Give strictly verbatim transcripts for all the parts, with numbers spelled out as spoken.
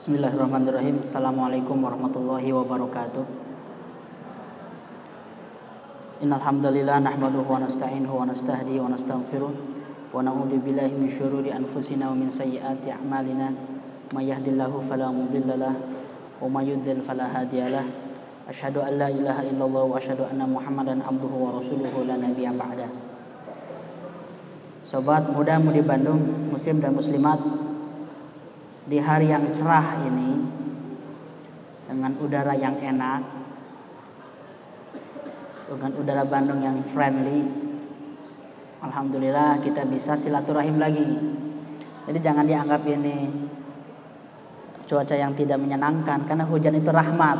Bismillahirrahmanirrahim. Assalamualaikum warahmatullahi wabarakatuh. Innal hamdalillah nahmaduhu wa nasta'inuhu wa nastahdihi wa nastaghfiruh wa na'udzu billahi min syururi anfusina wa min sayyiati a'malina may yahdihillahu fala mudhillalah wa may yudhlil fala hadiyalah. Asyhadu an la ilaha illallah wa asyhadu anna Muhammadan abduhu wa rasuluhu la nabiyya ba'da. Sobat muda mudi Bandung, muslim dan muslimat, di hari yang cerah ini dengan udara yang enak, dengan udara Bandung yang friendly, alhamdulillah kita bisa silaturahim lagi. Jadi jangan dianggap ini cuaca yang tidak menyenangkan, karena hujan itu rahmat.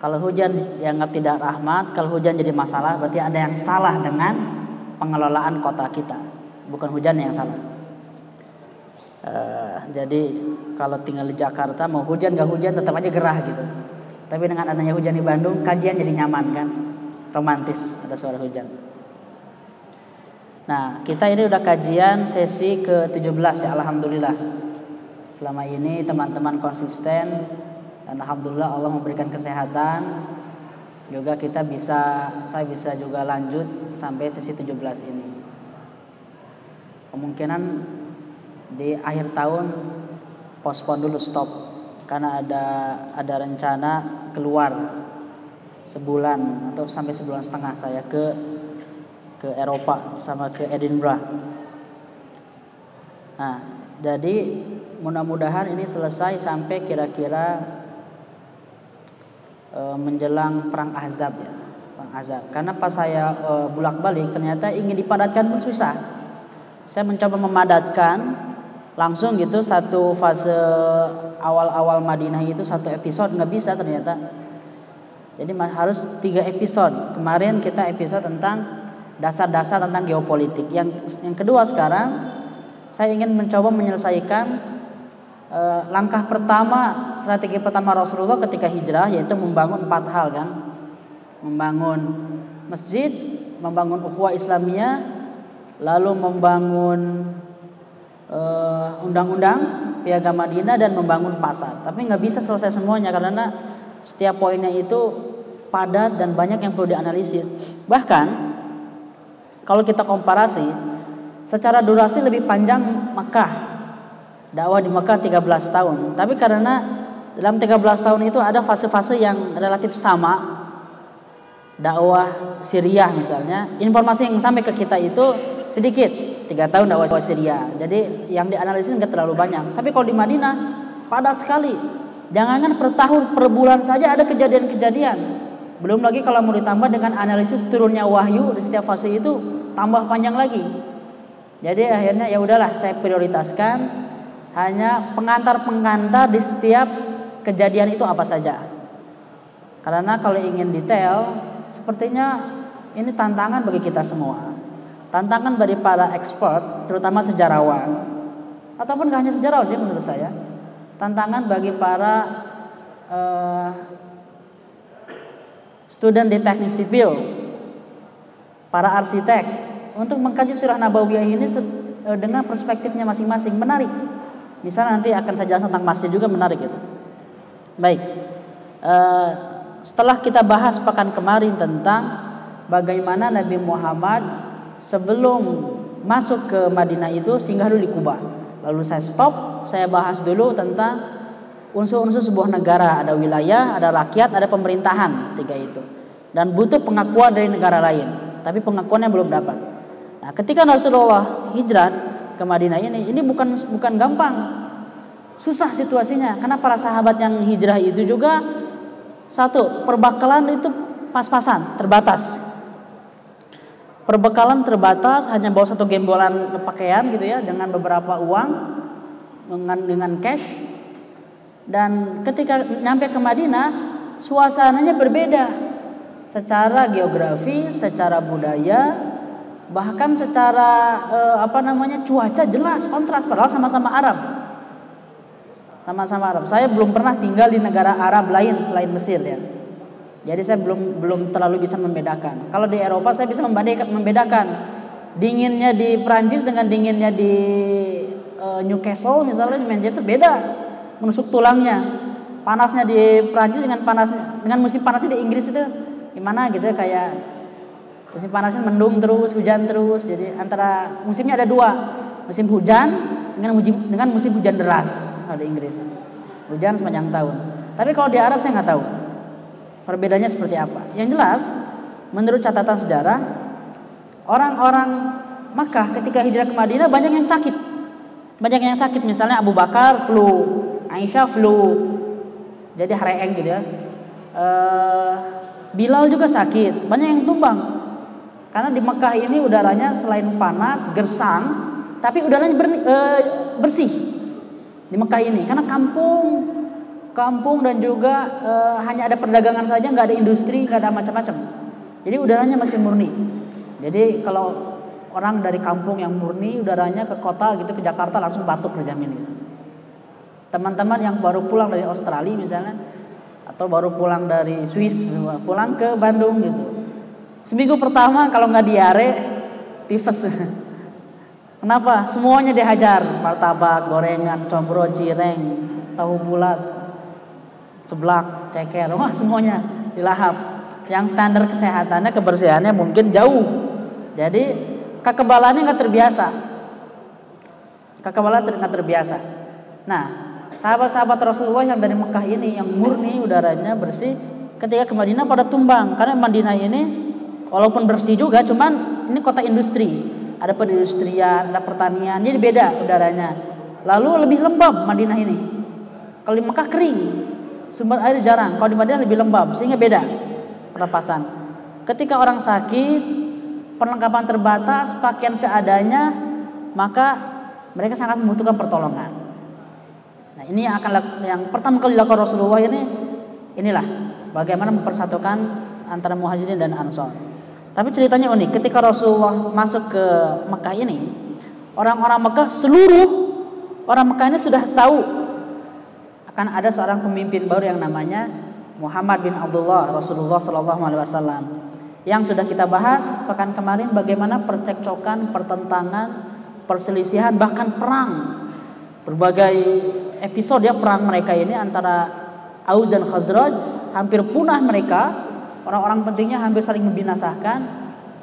Kalau hujan dianggap tidak rahmat, kalau hujan jadi masalah, berarti ada yang salah dengan pengelolaan kota kita. Bukan hujan yang salah. Uh, jadi kalau tinggal di Jakarta mau hujan gak hujan tetap aja gerah gitu. Tapi dengan adanya hujan di Bandung, kajian jadi nyaman kan, romantis, ada suara hujan. Nah, kita ini udah kajian sesi ke tujuh belas ya, alhamdulillah. Selama ini teman-teman konsisten dan alhamdulillah Allah memberikan kesehatan. Juga kita bisa, saya bisa juga lanjut sampai sesi tujuh belas ini. Kemungkinan di akhir tahun postpone dulu, stop, karena ada ada rencana keluar sebulan atau sampai sebulan setengah saya ke ke Eropa sama ke Edinburgh. Nah, jadi mudah-mudahan ini selesai sampai kira-kira e, menjelang perang Ahzab ya, perang Ahzab. Karena pas saya e, bolak-balik ternyata ingin dipadatkan pun susah. Saya mencoba memadatkan langsung gitu satu fase awal-awal Madinah itu satu episode, nggak bisa ternyata. Jadi harus tiga episode. Kemarin kita episode tentang dasar-dasar tentang geopolitik. Yang yang kedua sekarang saya ingin mencoba menyelesaikan e, langkah pertama, strategi pertama Rasulullah ketika hijrah, yaitu membangun empat hal kan, membangun masjid, membangun ukhuwah Islamiyah, lalu membangun Uh, undang-undang Piagam Madinah dan membangun pasar. Tapi nggak bisa selesai semuanya karena setiap poinnya itu padat dan banyak yang perlu dianalisis. Bahkan kalau kita komparasi secara durasi lebih panjang Mekah, dakwah di Mekah tiga belas tahun. Tapi karena dalam tiga belas tahun itu ada fase-fase yang relatif sama, dakwah Suriah misalnya, informasi yang sampai ke kita itu sedikit. Tiga tahun dakwah Syria. Jadi yang dianalisis nggak terlalu banyak. Tapi kalau di Madinah padat sekali. Jangankan per tahun, per bulan saja ada kejadian-kejadian. Belum lagi kalau mau ditambah dengan analisis turunnya wahyu di setiap fase itu tambah panjang lagi. Jadi akhirnya ya udahlah, saya prioritaskan hanya pengantar-pengantar di setiap kejadian itu apa saja. Karena kalau ingin detail, sepertinya ini tantangan bagi kita semua. Tantangan dari para expert, terutama sejarawan, ataupun gak hanya sejarawan sih menurut saya. Tantangan bagi para uh, student di teknik sipil, para arsitek, untuk mengkaji sirah nabawiyah ini dengan perspektifnya masing-masing. Menarik. Misalnya nanti akan saya jelaskan tentang masjid juga menarik itu. Baik, uh, setelah kita bahas pekan kemarin tentang bagaimana Nabi Muhammad sebelum masuk ke Madinah itu singgah dulu di Kuba. Lalu saya stop, saya bahas dulu tentang unsur-unsur sebuah negara. Ada wilayah, ada rakyat, ada pemerintahan, tiga itu. Dan butuh pengakuan dari negara lain. Tapi pengakuannya belum dapat. Nah, ketika Rasulullah hijrah ke Madinah ini, ini bukan bukan gampang. Susah situasinya. Karena para sahabat yang hijrah itu juga satu, perbekalan itu pas-pasan, terbatas. Perbekalan terbatas, hanya bawa satu gembolan pakaian gitu ya, dengan beberapa uang, dengan dengan cash. Dan ketika nyampe ke Madinah, suasananya berbeda secara geografi, secara budaya, bahkan secara eh, apa namanya cuaca jelas kontras, padahal sama-sama Arab, sama-sama Arab. Saya belum pernah tinggal di negara Arab lain selain Mesir ya. Jadi saya belum belum terlalu bisa membedakan. Kalau di Eropa saya bisa membedakan dinginnya di Prancis dengan dinginnya di e, Newcastle misalnya, di Manchester beda. menusuk tulangnya. Panasnya di Prancis dengan panas dengan musim panasnya di Inggris itu gimana gitu, kayak musim panasnya mendung terus, hujan terus. Jadi antara musimnya ada dua, musim hujan dengan musim dengan musim hujan deras kalau di Inggris. Hujan sepanjang tahun. Tapi kalau di Arab saya nggak tahu perbedaannya seperti apa. Yang jelas menurut catatan sejarah, orang-orang Makkah ketika hijrah ke Madinah banyak yang sakit. Banyak yang sakit, misalnya Abu Bakar flu, Aisyah flu. Jadi H R N gitu ya. E, Bilal juga sakit, banyak yang tumbang. Karena di Mekah ini udaranya selain panas, gersang, tapi udaranya ber, e, bersih. Di Mekah ini karena kampung kampung dan juga e, hanya ada perdagangan saja, enggak ada industri, enggak ada macam-macam. Jadi udaranya masih murni. Jadi kalau orang dari kampung yang murni udaranya ke kota gitu, ke Jakarta langsung batuk terjamin gitu. Teman-teman yang baru pulang dari Australia misalnya, atau baru pulang dari Swiss, pulang ke Bandung gitu, seminggu pertama kalau nggak diare, tifus. Kenapa? Semuanya dihajar, martabak, gorengan, combro, cireng, tahu bulat, seblak, ceker, wah semuanya dilahap. Yang standar kesehatannya, kebersihannya mungkin jauh. Jadi kekebalannya nggak terbiasa, kekebalan nggak terbiasa. Nah, sahabat-sahabat Rasulullah yang dari Mekah ini, yang murni udaranya bersih, ketika ke Madinah pada tumbang. Karena Madinah ini walaupun bersih juga, cuman ini kota industri, ada perindustrian, ada pertanian, jadi beda udaranya. Lalu lebih lembab Madinah ini. Kalau di Mekah kering, sumber air jarang. Kalau di Madinah lebih lembab, sehingga beda pernapasan. Ketika orang sakit, perlengkapan terbatas, pakaian seadanya, maka mereka sangat membutuhkan pertolongan. Nah, ini yang akan yang pertama kali dilakukan Rasulullah ini, inilah bagaimana mempersatukan antara Muhajirin dan Ansor. Tapi ceritanya unik. Ketika Rasulullah masuk ke Mekah ini, orang-orang Mekah seluruh orang Mekah ini sudah tahu akan ada seorang pemimpin baru yang namanya Muhammad bin Abdullah, Rasulullah Sallallahu Alaihi Wasallam, yang sudah kita bahas pekan kemarin bagaimana percekcokan, pertentangan, perselisihan, bahkan perang, berbagai episode ya perang mereka ini antara Aus dan Khazraj, hampir punah mereka, orang-orang pentingnya hampir saling membinasakan.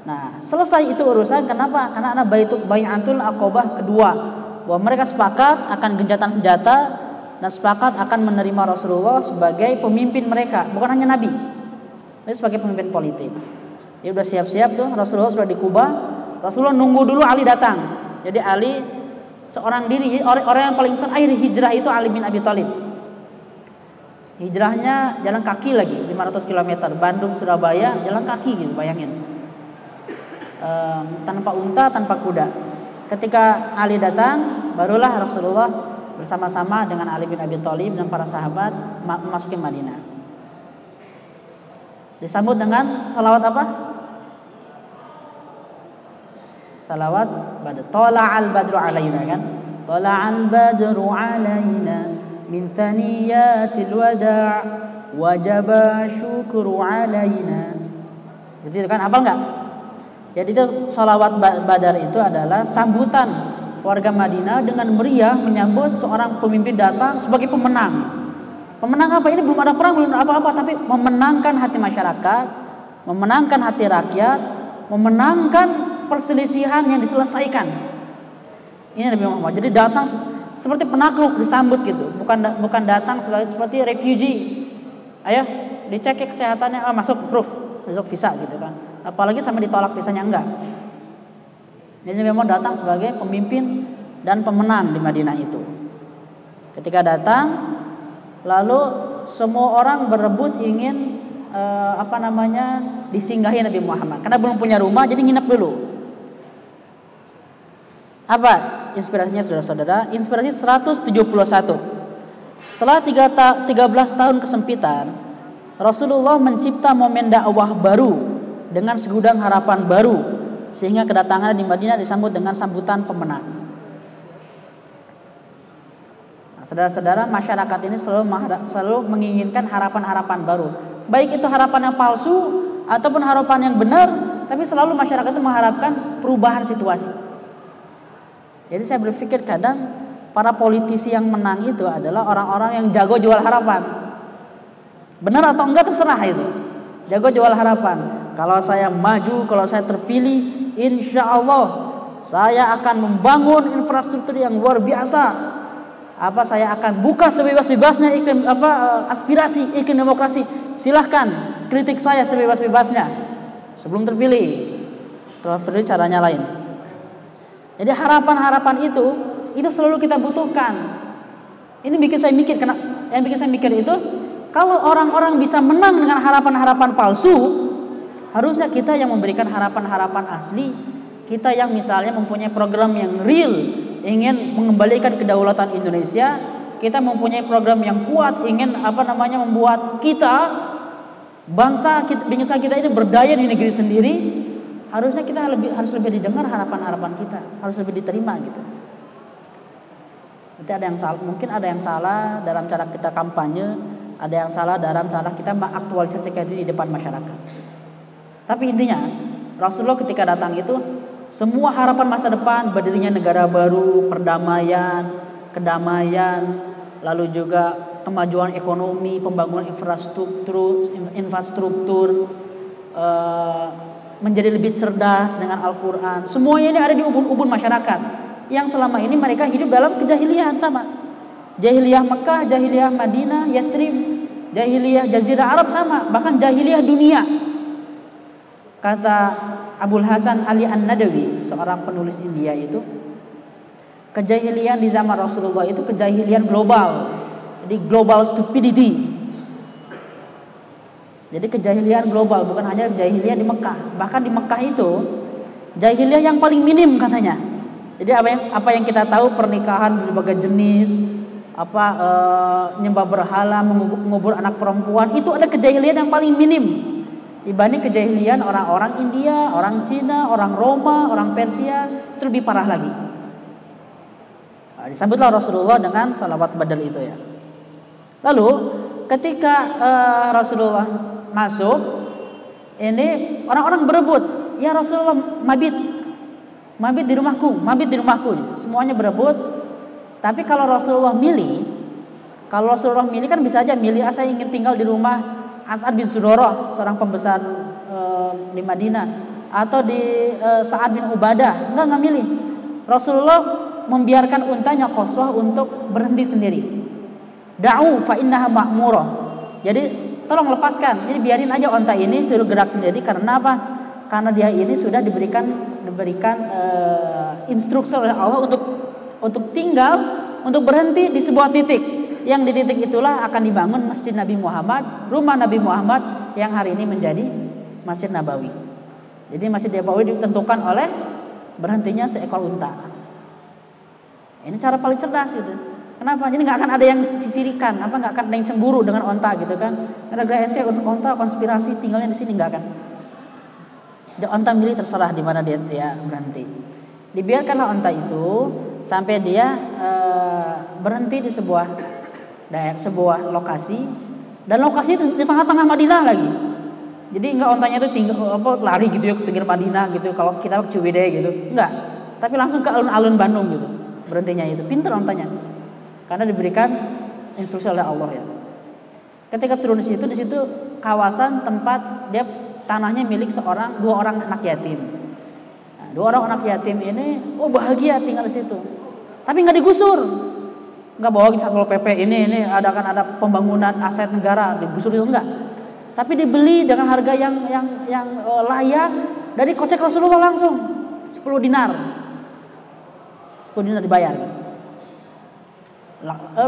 Nah, selesai itu urusan, kenapa? Karena ada Bai'atul Aqobah kedua, bahwa mereka sepakat akan gencatan senjata dan sepakat akan menerima Rasulullah sebagai pemimpin mereka, bukan hanya Nabi, tapi sebagai pemimpin politik. Ya udah siap-siap tuh, Rasulullah sudah di Kuba. Rasulullah nunggu dulu Ali datang. Jadi Ali seorang diri, orang yang paling terakhir hijrah itu Ali bin Abi Thalib. Hijrahnya jalan kaki lagi, lima ratus kilometer, Bandung Surabaya jalan kaki gitu, bayangin. Ehm, tanpa unta, tanpa kuda. Ketika Ali datang, barulah Rasulullah bersama-sama dengan Ali bin Abi Thalib dan para sahabat memasuki Madinah. Disambut dengan salawat apa? Salawat badr. Tala'al badru alaina kan? Tala'al badru alaina min thaniyatil wada' wajaba syukru alaina. Berarti kan hafal enggak? Jadi itu salawat badar itu adalah sambutan warga Madinah dengan meriah menyambut seorang pemimpin datang sebagai pemenang. Pemenang apa? Ini belum ada perang, belum ada apa-apa, tapi memenangkan hati masyarakat, memenangkan hati rakyat, memenangkan perselisihan yang diselesaikan. Ini Nabi Muhammad. Jadi datang seperti penakluk disambut gitu, bukan bukan datang sebagai seperti refugee. Ayo dicek kesehatannya, oh, masuk proof, masuk visa gitu kan. Apalagi sama ditolak visanya enggak. Jadi memang datang sebagai pemimpin dan pemenang di Madinah itu. Ketika datang, lalu semua orang berebut ingin e, apa namanya disinggahi Nabi Muhammad. Karena belum punya rumah, jadi nginep dulu. Apa inspirasinya saudara-saudara? Inspirasi seratus tujuh puluh satu. Setelah tiga belas tahun kesempitan, Rasulullah mencipta momen dakwah baru dengan segudang harapan baru. Sehingga kedatangannya di Madinah disambut dengan sambutan pemenang. Nah, saudara-saudara, masyarakat ini selalu selalu menginginkan harapan-harapan baru. Baik itu harapan yang palsu ataupun harapan yang benar, tapi selalu masyarakat itu mengharapkan perubahan situasi. Jadi saya berpikir kadang para politisi yang menang itu adalah orang-orang yang jago jual harapan. Benar atau enggak terserah itu. Jago jual harapan. Kalau saya maju, kalau saya terpilih, insya Allah saya akan membangun infrastruktur yang luar biasa. Apa saya akan buka sebebas-bebasnya iklim apa aspirasi iklim demokrasi. Silahkan kritik saya sebebas-bebasnya sebelum terpilih. Setelah terpilih caranya lain. Jadi harapan-harapan itu itu selalu kita butuhkan. Ini bikin saya mikir, karena yang bikin saya mikir itu kalau orang-orang bisa menang dengan harapan-harapan palsu, harusnya kita yang memberikan harapan-harapan asli. Kita yang misalnya mempunyai program yang real, ingin mengembalikan kedaulatan Indonesia, kita mempunyai program yang kuat, ingin apa namanya membuat kita bangsa kita, bangsa kita ini berdaya di negeri sendiri, harusnya kita lebih harus lebih didengar harapan-harapan kita, harus lebih diterima gitu. Nanti ada yang salah, mungkin ada yang salah dalam cara kita kampanye. Ada yang salah dalam cara kita mengaktualisasikan diri di depan masyarakat. Tapi intinya Rasulullah ketika datang itu semua harapan masa depan, berdirinya negara baru, perdamaian, kedamaian, lalu juga kemajuan ekonomi, pembangunan infrastruktur, infrastruktur e, menjadi lebih cerdas dengan Al-Quran. Semuanya ini ada di ubun-ubun masyarakat yang selama ini mereka hidup dalam kejahilian sama. Jahiliyah Mekah, Jahiliyah Madinah, Yathrib, Jahiliyah Jazirah Arab sama, bahkan Jahiliyah dunia. Kata Abul Hasan Ali An-Nadawi, seorang penulis India itu, kejahilian di zaman Rasulullah itu kejahilian global. Jadi global stupidity. Jadi kejahilian global, bukan hanya jahiliyah di Mekah. Bahkan di Mekah itu jahiliyah yang paling minim katanya. Jadi apa yang apa yang kita tahu pernikahan berbagai jenis, apa e, nyembah berhala, mengubur anak perempuan, itu ada kejahilian yang paling minim dibanding kejahilian orang-orang India, orang Cina, orang Roma, orang Persia, itu lebih parah lagi. Nah, disambutlah Rasulullah dengan salawat badal itu ya. Lalu ketika e, Rasulullah masuk, ini orang-orang berebut, ya Rasulullah mabit, mabit di rumahku, mabit di rumahku, semuanya berebut. Tapi kalau Rasulullah milih, kalau Rasulullah milih kan bisa aja milih, saya ingin tinggal di rumah As'ad bin Sudoroh, seorang pembesar e, di Madinah, atau di e, Sa'ad bin Ubadah. Enggak, enggak milih. Rasulullah membiarkan untanya Qaswah untuk berhenti sendiri. Da'u fa innaha ma'murah. Jadi tolong lepaskan. Jadi biarin aja unta ini suruh gerak sendiri. Karena apa? Karena dia ini sudah diberikan diberikan e, instruksi oleh Allah untuk untuk tinggal, untuk berhenti di sebuah titik. Yang di titik itulah akan dibangun Masjid Nabi Muhammad, rumah Nabi Muhammad yang hari ini menjadi Masjid Nabawi. Jadi Masjid Nabawi ditentukan oleh berhentinya seekor unta. Ini cara paling cerdas gitu. Kenapa? Jadi nggak akan ada yang sisirikan, apa nggak akan ada yang cemburu dengan unta gitu kan? Ada ente unta konspirasi tinggalnya di sini nggak kan? Jadi unta milih terserah di mana dia, dia berhenti. Dibiarkanlah unta itu sampai dia e, berhenti di sebuah daerah, sebuah lokasi, dan lokasi di tengah-tengah Madinah lagi. Jadi enggak ontanya itu tinggal apa lari gitu ya ke pinggir Madinah gitu. Kalau kita ke Ciwidey gitu, enggak. Tapi langsung ke alun-alun Bandung gitu. Berhentinya itu pintar ontanya. Karena diberikan instruksi oleh Allah ya. Ketika turun di situ, di situ kawasan tempat dia tanahnya milik seorang dua orang anak yatim. Dua orang anak yatim ini, oh bahagia tinggal di situ. Tapi nggak digusur, nggak bawa Satpol P P ini ini ada kan ada pembangunan aset negara digusur itu enggak. Tapi dibeli dengan harga yang yang yang layak dari kocek Rasulullah langsung sepuluh dinar, sepuluh dinar dibayar.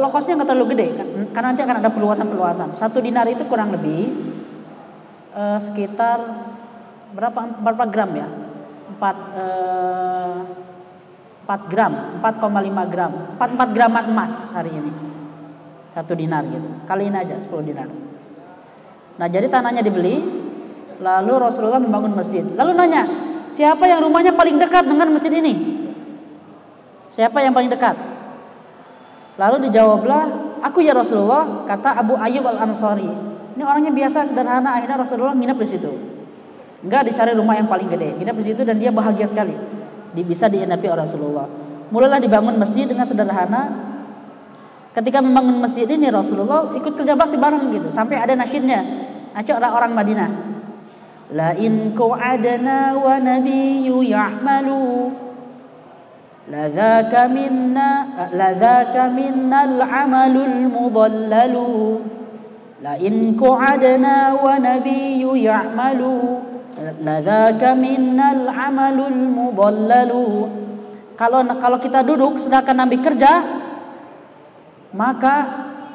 Lokasinya nggak terlalu gede, karena nanti akan ada perluasan-perluasan. Satu dinar itu kurang lebih eh, sekitar berapa berapa gram ya? empat, eh, empat gram, empat koma lima gram, empat koma empat graman emas hari ini. Satu dinar gitu. Kaliin aja sepuluh dinar. Nah, jadi tanahnya dibeli, lalu Rasulullah membangun masjid. Lalu nanya, siapa yang rumahnya paling dekat dengan masjid ini? Siapa yang paling dekat? Lalu dijawablah, aku ya Rasulullah, kata Abu Ayyub Al-Ansari. Ini orangnya biasa, sederhana, akhirnya Rasulullah nginep di situ. Enggak dicari rumah yang paling gede. Nginep di situ dan dia bahagia sekali. Bisa dienapi oleh Rasulullah. mulailah dibangun masjid dengan sederhana. Ketika membangun masjid ini Rasulullah ikut kerja bakti bareng gitu, sampai ada nasyidnya. Acok orang Madinah. La in qu'adna wa nabiyyu ya'malu la dzaka minna la dzaka minnal 'amalul mudallalu la in qu'adna wa nabiyyu ya'malu la dzaka minnal 'amalul mudallalu. Kalau kalau kita duduk sedangkan Nabi kerja, maka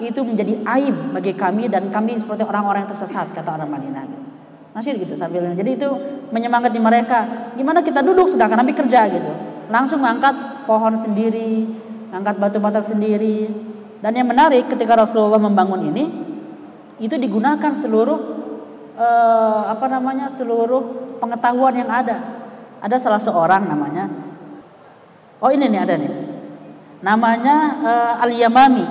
itu menjadi aib bagi kami dan kami seperti orang-orang yang tersesat, kata orang Madinah. Nasyid gitu sambilnya. Jadi itu menyemangati mereka. Gimana kita duduk sedangkan Nabi kerja gitu. Langsung angkat pohon sendiri, angkat batu-bata sendiri. Dan yang menarik ketika Rasulullah membangun ini, itu digunakan seluruh eh, apa namanya seluruh pengetahuan yang ada. Ada salah seorang namanya. Oh ini nih ada nih. Namanya uh, Al-Yamami,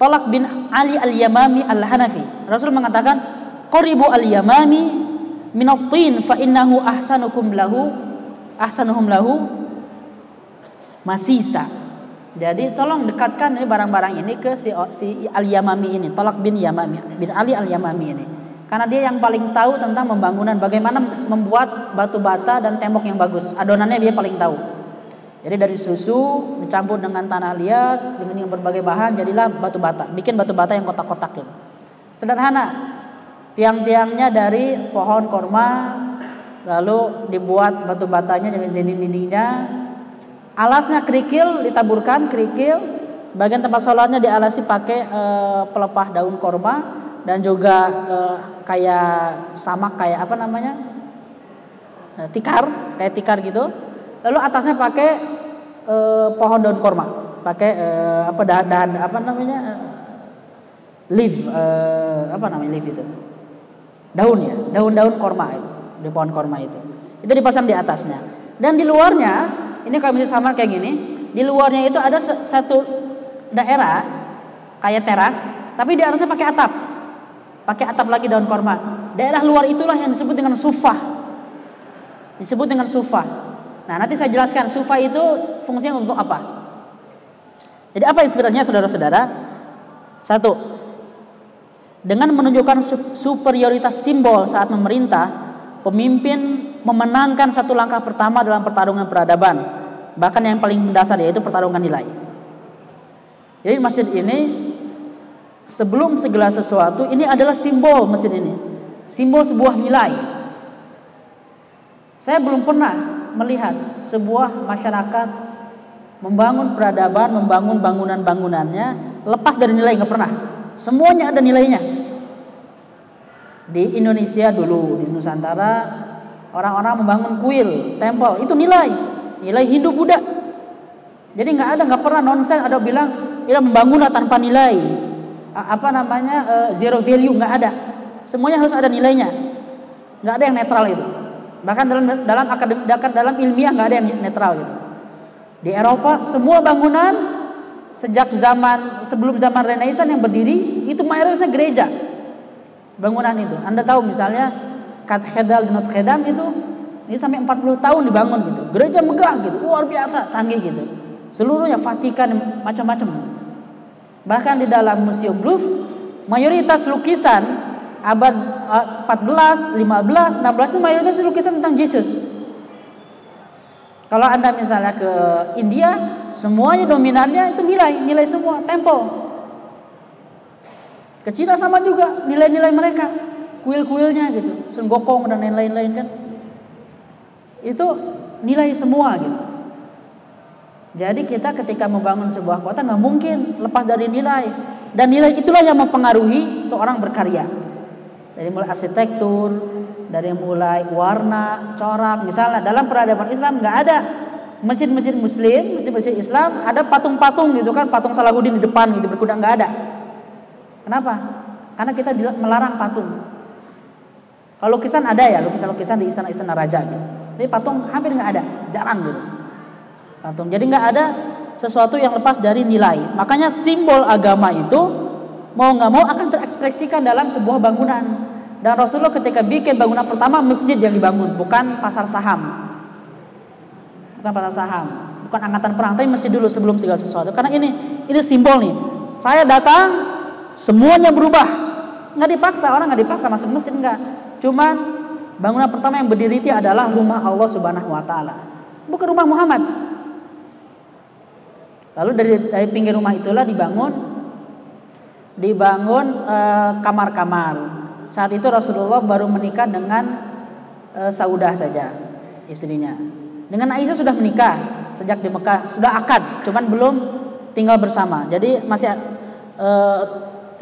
Talak bin Ali Al-Yamami Al-Hanafi. Rasul mengatakan, "Qaribu Al-Yamami minat tin fa innahu ahsanukum lahu, ahsanuhum lahu masisa." Jadi tolong dekatkan ini barang-barang ini ke si, si Al-Yamami ini, Talak bin Yamami, bin Ali Al-Yamami ini. Karena dia yang paling tahu tentang pembangunan, bagaimana membuat batu bata dan tembok yang bagus. Adonannya dia paling tahu. Jadi dari susu dicampur dengan tanah liat dengan berbagai bahan jadilah batu bata. Bikin batu bata yang kotak-kotak gitu. Sederhana. Tiang-tiangnya dari pohon korma, lalu dibuat batu batanya jadi dinding-dindingnya. Alasnya kerikil, ditaburkan kerikil. Bagian tempat sholatnya dialasi pakai e, pelepah daun korma dan juga e, kayak sama kayak apa namanya? E, tikar, kayak tikar gitu. Lalu atasnya pakai e, pohon daun korma, pakai e, apa dahan-dahan apa namanya e, leaf e, apa namanya leaf itu daun ya daun-daun korma itu, di pohon korma itu itu dipasang di atasnya. Dan di luarnya ini kalau misalnya samar kayak gini, di luarnya itu ada se- satu daerah kayak teras, tapi di atasnya pakai atap, pakai atap lagi daun korma. Daerah luar itulah yang disebut dengan sufah, disebut dengan sufah. Nah, nanti saya jelaskan sufa itu fungsinya untuk apa. Jadi apa inspirasinya saudara-saudara? Satu, dengan menunjukkan superioritas simbol saat memerintah, pemimpin memenangkan satu langkah pertama dalam pertarungan peradaban, bahkan yang paling mendasar yaitu pertarungan nilai. Jadi masjid ini sebelum segala sesuatu ini adalah simbol masjid ini, simbol sebuah nilai. Saya belum pernah melihat sebuah masyarakat membangun peradaban, membangun bangunan-bangunannya lepas dari nilai, nggak pernah. Semuanya ada nilainya. Di Indonesia dulu, di Nusantara, orang-orang membangun kuil, tempel, itu nilai, nilai Hindu Buddha. Jadi nggak ada, nggak pernah nonsense ada bilang kita membangunlah tanpa nilai, apa namanya zero value, nggak ada. Semuanya harus ada nilainya, nggak ada yang netral itu. Bahkan dalam dalam akademik, dalam ilmiah nggak ada yang netral gitu. Di Eropa semua bangunan sejak zaman sebelum zaman Renaissance yang berdiri itu mayoritasnya gereja. Bangunan itu, Anda tahu misalnya katedral di Notre Dame itu ini sampai empat puluh tahun dibangun gitu. Gereja megah gitu, luar biasa, canggih gitu. Seluruhnya Vatikan macam-macam. Bahkan di dalam Museum Louvre mayoritas lukisan abad empat belas, lima belas, enam belas itu mayoritas lukisan tentang Yesus. Kalau Anda misalnya ke India, semuanya dominannya itu nilai, nilai semua, temple. Ke Cina sama juga, nilai-nilai mereka, kuil-kuilnya gitu, Sun Gokong dan lain-lain kan. Itu nilai semua gitu. Jadi kita ketika membangun sebuah kota nggak mungkin lepas dari nilai, dan nilai itulah yang mempengaruhi seorang berkarya. Dari mulai arsitektur, dari mulai warna, corak. Misalnya dalam peradaban Islam nggak ada masjid-masjid Muslim, masjid-masjid Islam ada patung-patung gitu kan, patung Salahuddin di depan gitu berkuda, nggak ada. Kenapa? Karena kita melarang patung. Kalau lukisan ada ya, lukisan-lukisan di istana-istana raja gitu. Tapi patung hampir nggak ada, jarang gitu. Patung. Jadi nggak ada sesuatu yang lepas dari nilai. Makanya simbol agama itu mau nggak mau akan terekspresikan dalam sebuah bangunan. Dan Rasulullah ketika bikin bangunan pertama masjid yang dibangun, bukan pasar saham, bukan pasar saham. bukan angkatan perang, tapi mesti dulu sebelum segala sesuatu. Karena ini ini simbol nih. Saya datang, semuanya berubah. Nggak dipaksa, orang nggak dipaksa masuk masjid, enggak. Cuman bangunan pertama yang berdiri itu adalah rumah Allah Subhanahu wa taala. Bukan rumah Muhammad. Lalu dari dari pinggir rumah itulah dibangun dibangun e, kamar-kamar. Saat itu Rasulullah baru menikah dengan e, Saudah saja, istrinya. Dengan Aisyah sudah menikah sejak di Mekah, sudah akad, cuman belum tinggal bersama. Jadi masih e,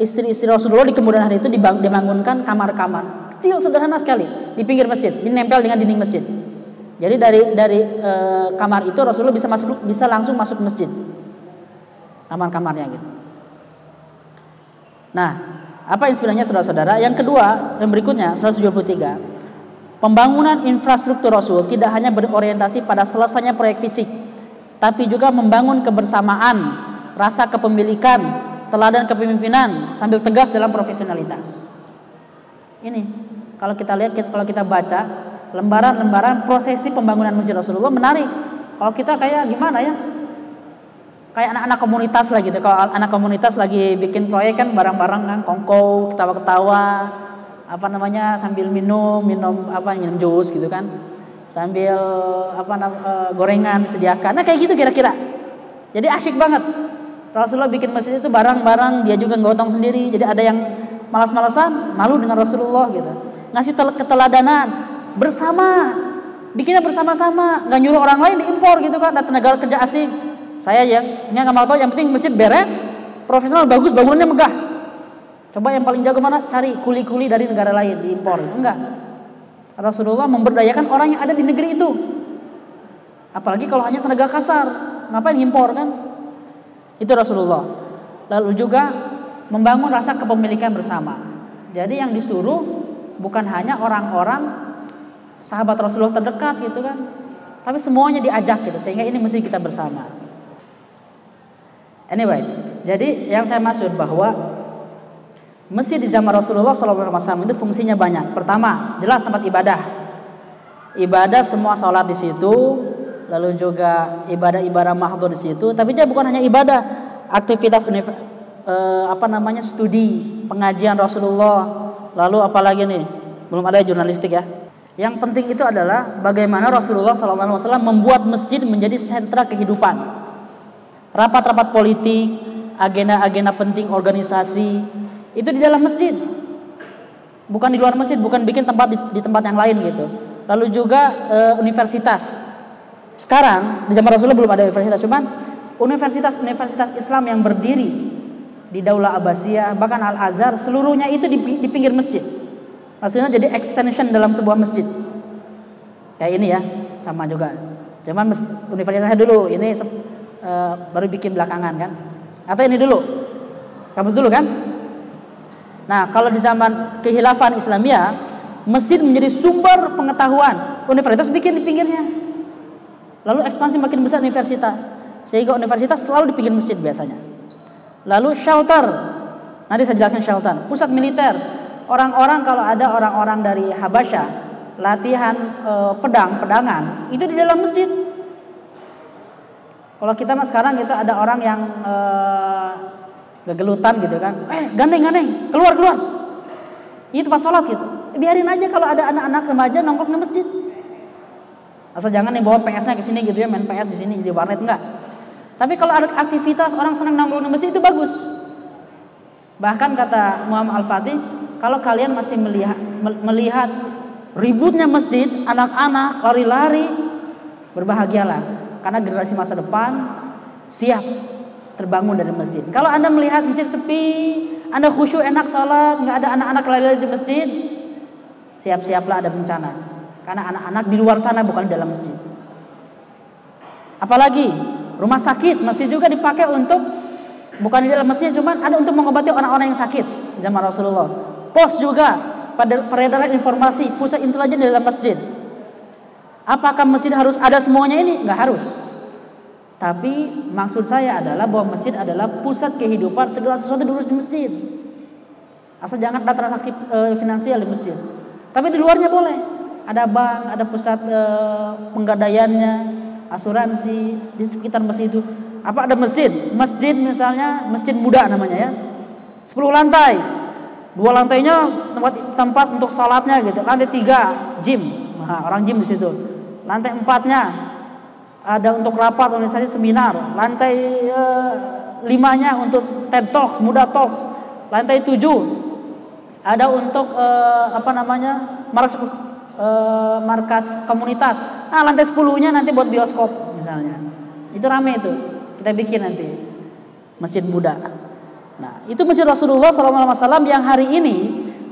istri-istri Rasulullah di kemudian hari itu dibangunkan kamar-kamar kecil sederhana sekali di pinggir masjid, menempel dengan dinding masjid. Jadi dari dari e, kamar itu Rasulullah bisa masuk bisa langsung masuk masjid. Kamar-kamarnya gitu. Nah, apa inspirasinya saudara-saudara? Yang kedua, yang berikutnya seratus tujuh puluh tiga. Pembangunan infrastruktur Rasul tidak hanya berorientasi pada selesainya proyek fisik, tapi juga membangun kebersamaan, rasa kepemilikan, teladan kepemimpinan sambil tegas dalam profesionalitas. Ini kalau kita lihat, kalau kita baca lembaran-lembaran prosesi pembangunan Masjid Rasulullah menarik. Kalau kita kayak gimana ya? Kayak anak-anak komunitas lah gitu. Kalau anak komunitas lagi bikin proyek kan bareng-bareng kan, kongkow, ketawa-ketawa, apa namanya sambil minum, minum apa minum jus gitu kan. Sambil apa namanya gorengan disediakan. Nah, kayak gitu kira-kira. Jadi asyik banget. Rasulullah bikin masjid itu bareng-bareng, dia juga gotong sendiri. Jadi ada yang malas-malasan, malu dengan Rasulullah gitu. Ngasih tel- keteladanan bersama, bikinnya bersama-sama, nggak nyuruh orang lain diimpor gitu kan, datang negara kerja asing. Saya yang nggak mau tahu, yang penting masjid beres, profesional, bagus, bangunannya megah. Coba yang paling jago mana? Cari kuli-kuli dari negara lain diimpor. Enggak. Rasulullah memberdayakan orang yang ada di negeri itu. Apalagi kalau hanya tenaga kasar, ngapain impor kan? Itu Rasulullah. Lalu juga membangun rasa kepemilikan bersama. Jadi yang disuruh bukan hanya orang-orang sahabat Rasulullah terdekat gitu kan, tapi semuanya diajak gitu, sehingga ini mesti kita bersama. Anyway, jadi yang saya maksud bahwa masjid di zaman Rasulullah shallallahu alaihi wasallam itu fungsinya banyak. Pertama, jelas tempat ibadah. Ibadah semua sholat di situ, lalu juga ibadah-ibadah mahdzur di situ. Tapi dia bukan hanya ibadah, aktivitas universitas. Uh, apa namanya studi pengajian Rasulullah, lalu apalagi nih belum ada jurnalistik ya. Yang penting itu adalah bagaimana Rasulullah shallallahu alaihi wasallam membuat masjid menjadi sentra kehidupan. Rapat-rapat politik, agenda-agenda penting organisasi itu di dalam masjid, bukan di luar masjid, bukan bikin tempat di, di tempat yang lain gitu. Lalu juga uh, universitas. Sekarang di zaman Rasulullah belum ada universitas, cuman universitas-universitas Islam yang berdiri di Daulah Abbasiyah, bahkan Al-Azhar, seluruhnya itu di, di pinggir masjid. Maksudnya jadi extension dalam sebuah masjid. Kayak ini ya, sama juga. Cuman universitasnya dulu, ini uh, baru bikin belakangan kan. Atau ini dulu, kampus dulu kan. Nah, kalau di zaman kekhilafan Islamiyah, masjid menjadi sumber pengetahuan. Universitas bikin di pinggirnya. Lalu ekspansi makin besar universitas, sehingga universitas selalu di pinggir masjid biasanya. Lalu shelter, nanti saya jelaskan shelter. Pusat militer, orang-orang kalau ada orang-orang dari Habasyah latihan e, pedang, pedangan itu di dalam masjid. Kalau kita mas sekarang itu ada orang yang e, gegelutan gitu kan, eh gandeng-gandeng, keluar keluar, ini tempat sholat gitu. Biarin aja kalau ada anak-anak remaja nongkrong di masjid. Asal jangan nih bawa P S-nya ke sini gitu ya, main P S di sini jadi warnet, enggak. Tapi kalau ada aktivitas orang senang nongkrong di masjid itu bagus. Bahkan kata Muhammad Al-Fatih, kalau kalian masih melihat melihat ributnya masjid, anak-anak lari-lari, berbahagialah karena generasi masa depan siap terbangun dari masjid. Kalau Anda melihat masjid sepi, Anda khusyuk enak salat, enggak ada anak-anak lari-lari di masjid, siap-siaplah ada bencana. Karena anak-anak di luar sana bukan di dalam masjid. Apalagi rumah sakit masih juga dipakai untuk, bukan di dalam masjid, cuman ada untuk mengobati orang-orang yang sakit zaman Rasulullah. Pos juga, pada peredaran informasi, pusat intelijen di dalam masjid. Apakah masjid harus ada semuanya ini? Nggak harus. Tapi maksud saya adalah bahwa masjid adalah pusat kehidupan, segala sesuatu diurus di masjid. Asal jangan ada transaksi e, finansial di masjid. Tapi di luarnya boleh. Ada bank, ada pusat e, penggadaiannya, asuransi di sekitar masjid itu. Apa ada masjid? Masjid misalnya, masjid Buddha namanya ya. sepuluh lantai. Dua lantainya tempat tempat untuk salatnya gitu. Lantai tiga gym. Nah, orang gym di situ. Lantai empatnya ada untuk rapat, organisasi, seminar. Lantai eh, limanya untuk TED Talks, Muda Talks. Lantai tujuh ada untuk eh, apa namanya markas eh, markas komunitas. Nah lantai sepuluhnya nanti buat bioskop misalnya. Itu rame itu kita bikin nanti masjid Buddha. Nah itu masjid Rasulullah shallallahu alaihi wasallam yang hari ini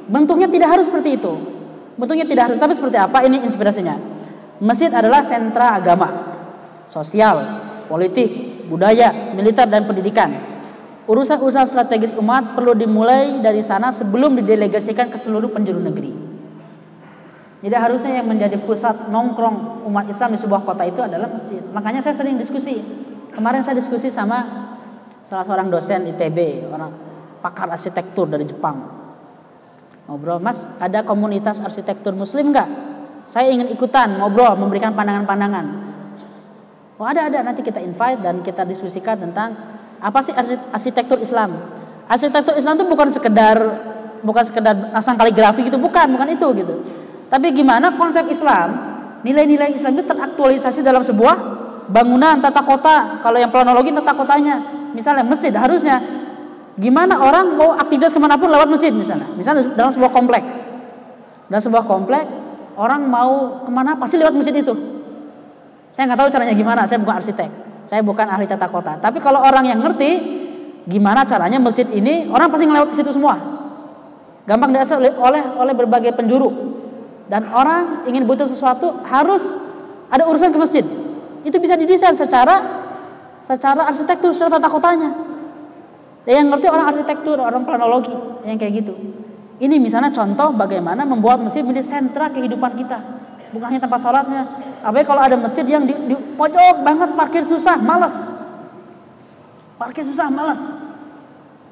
bentuknya tidak harus seperti itu. Bentuknya tidak harus, tapi seperti apa ini inspirasinya? Masjid adalah sentra agama, sosial, politik, budaya, militer dan pendidikan. Urusan-urusan strategis umat perlu dimulai dari sana sebelum didelegasikan ke seluruh penjuru negeri. Jadi harusnya yang menjadi pusat nongkrong umat Islam di sebuah kota itu adalah masjid. Makanya saya sering diskusi. Kemarin saya diskusi sama salah seorang dosen I T B, orang pakar arsitektur dari Jepang. Ngobrol, Mas, ada komunitas arsitektur Muslim nggak? Saya ingin ikutan ngobrol, memberikan pandangan-pandangan. Oh ada-ada, nanti kita invite dan kita diskusikan tentang apa sih arsitektur Islam? Arsitektur Islam itu bukan sekedar bukan sekedar asal kaligrafi gitu, bukan, bukan itu gitu. Tapi gimana konsep Islam, nilai-nilai Islam itu teraktualisasi dalam sebuah bangunan tata kota. Kalau yang planologi tata kotanya, misalnya masjid harusnya gimana orang mau aktivitas kemanapun lewat masjid misalnya. Misalnya dalam sebuah komplek, dalam sebuah komplek orang mau kemana pasti lewat masjid itu. Saya nggak tahu caranya gimana, saya bukan arsitek. Saya bukan ahli tata kota, tapi kalau orang yang ngerti gimana caranya masjid ini, orang pasti ngelewat ke situ semua. Gampang diakses oleh oleh berbagai penjuru. Dan orang ingin butuh sesuatu harus ada urusan ke masjid. Itu bisa didesain secara secara arsitektur, secara tata kotanya. Dan yang ngerti orang arsitektur, orang planologi yang kayak gitu. Ini misalnya contoh bagaimana membuat masjid menjadi sentra kehidupan kita. Bukan hanya tempat sholatnya. Apalagi kalau ada masjid yang di, di pojok banget, parkir susah, malas. Parkir susah, malas.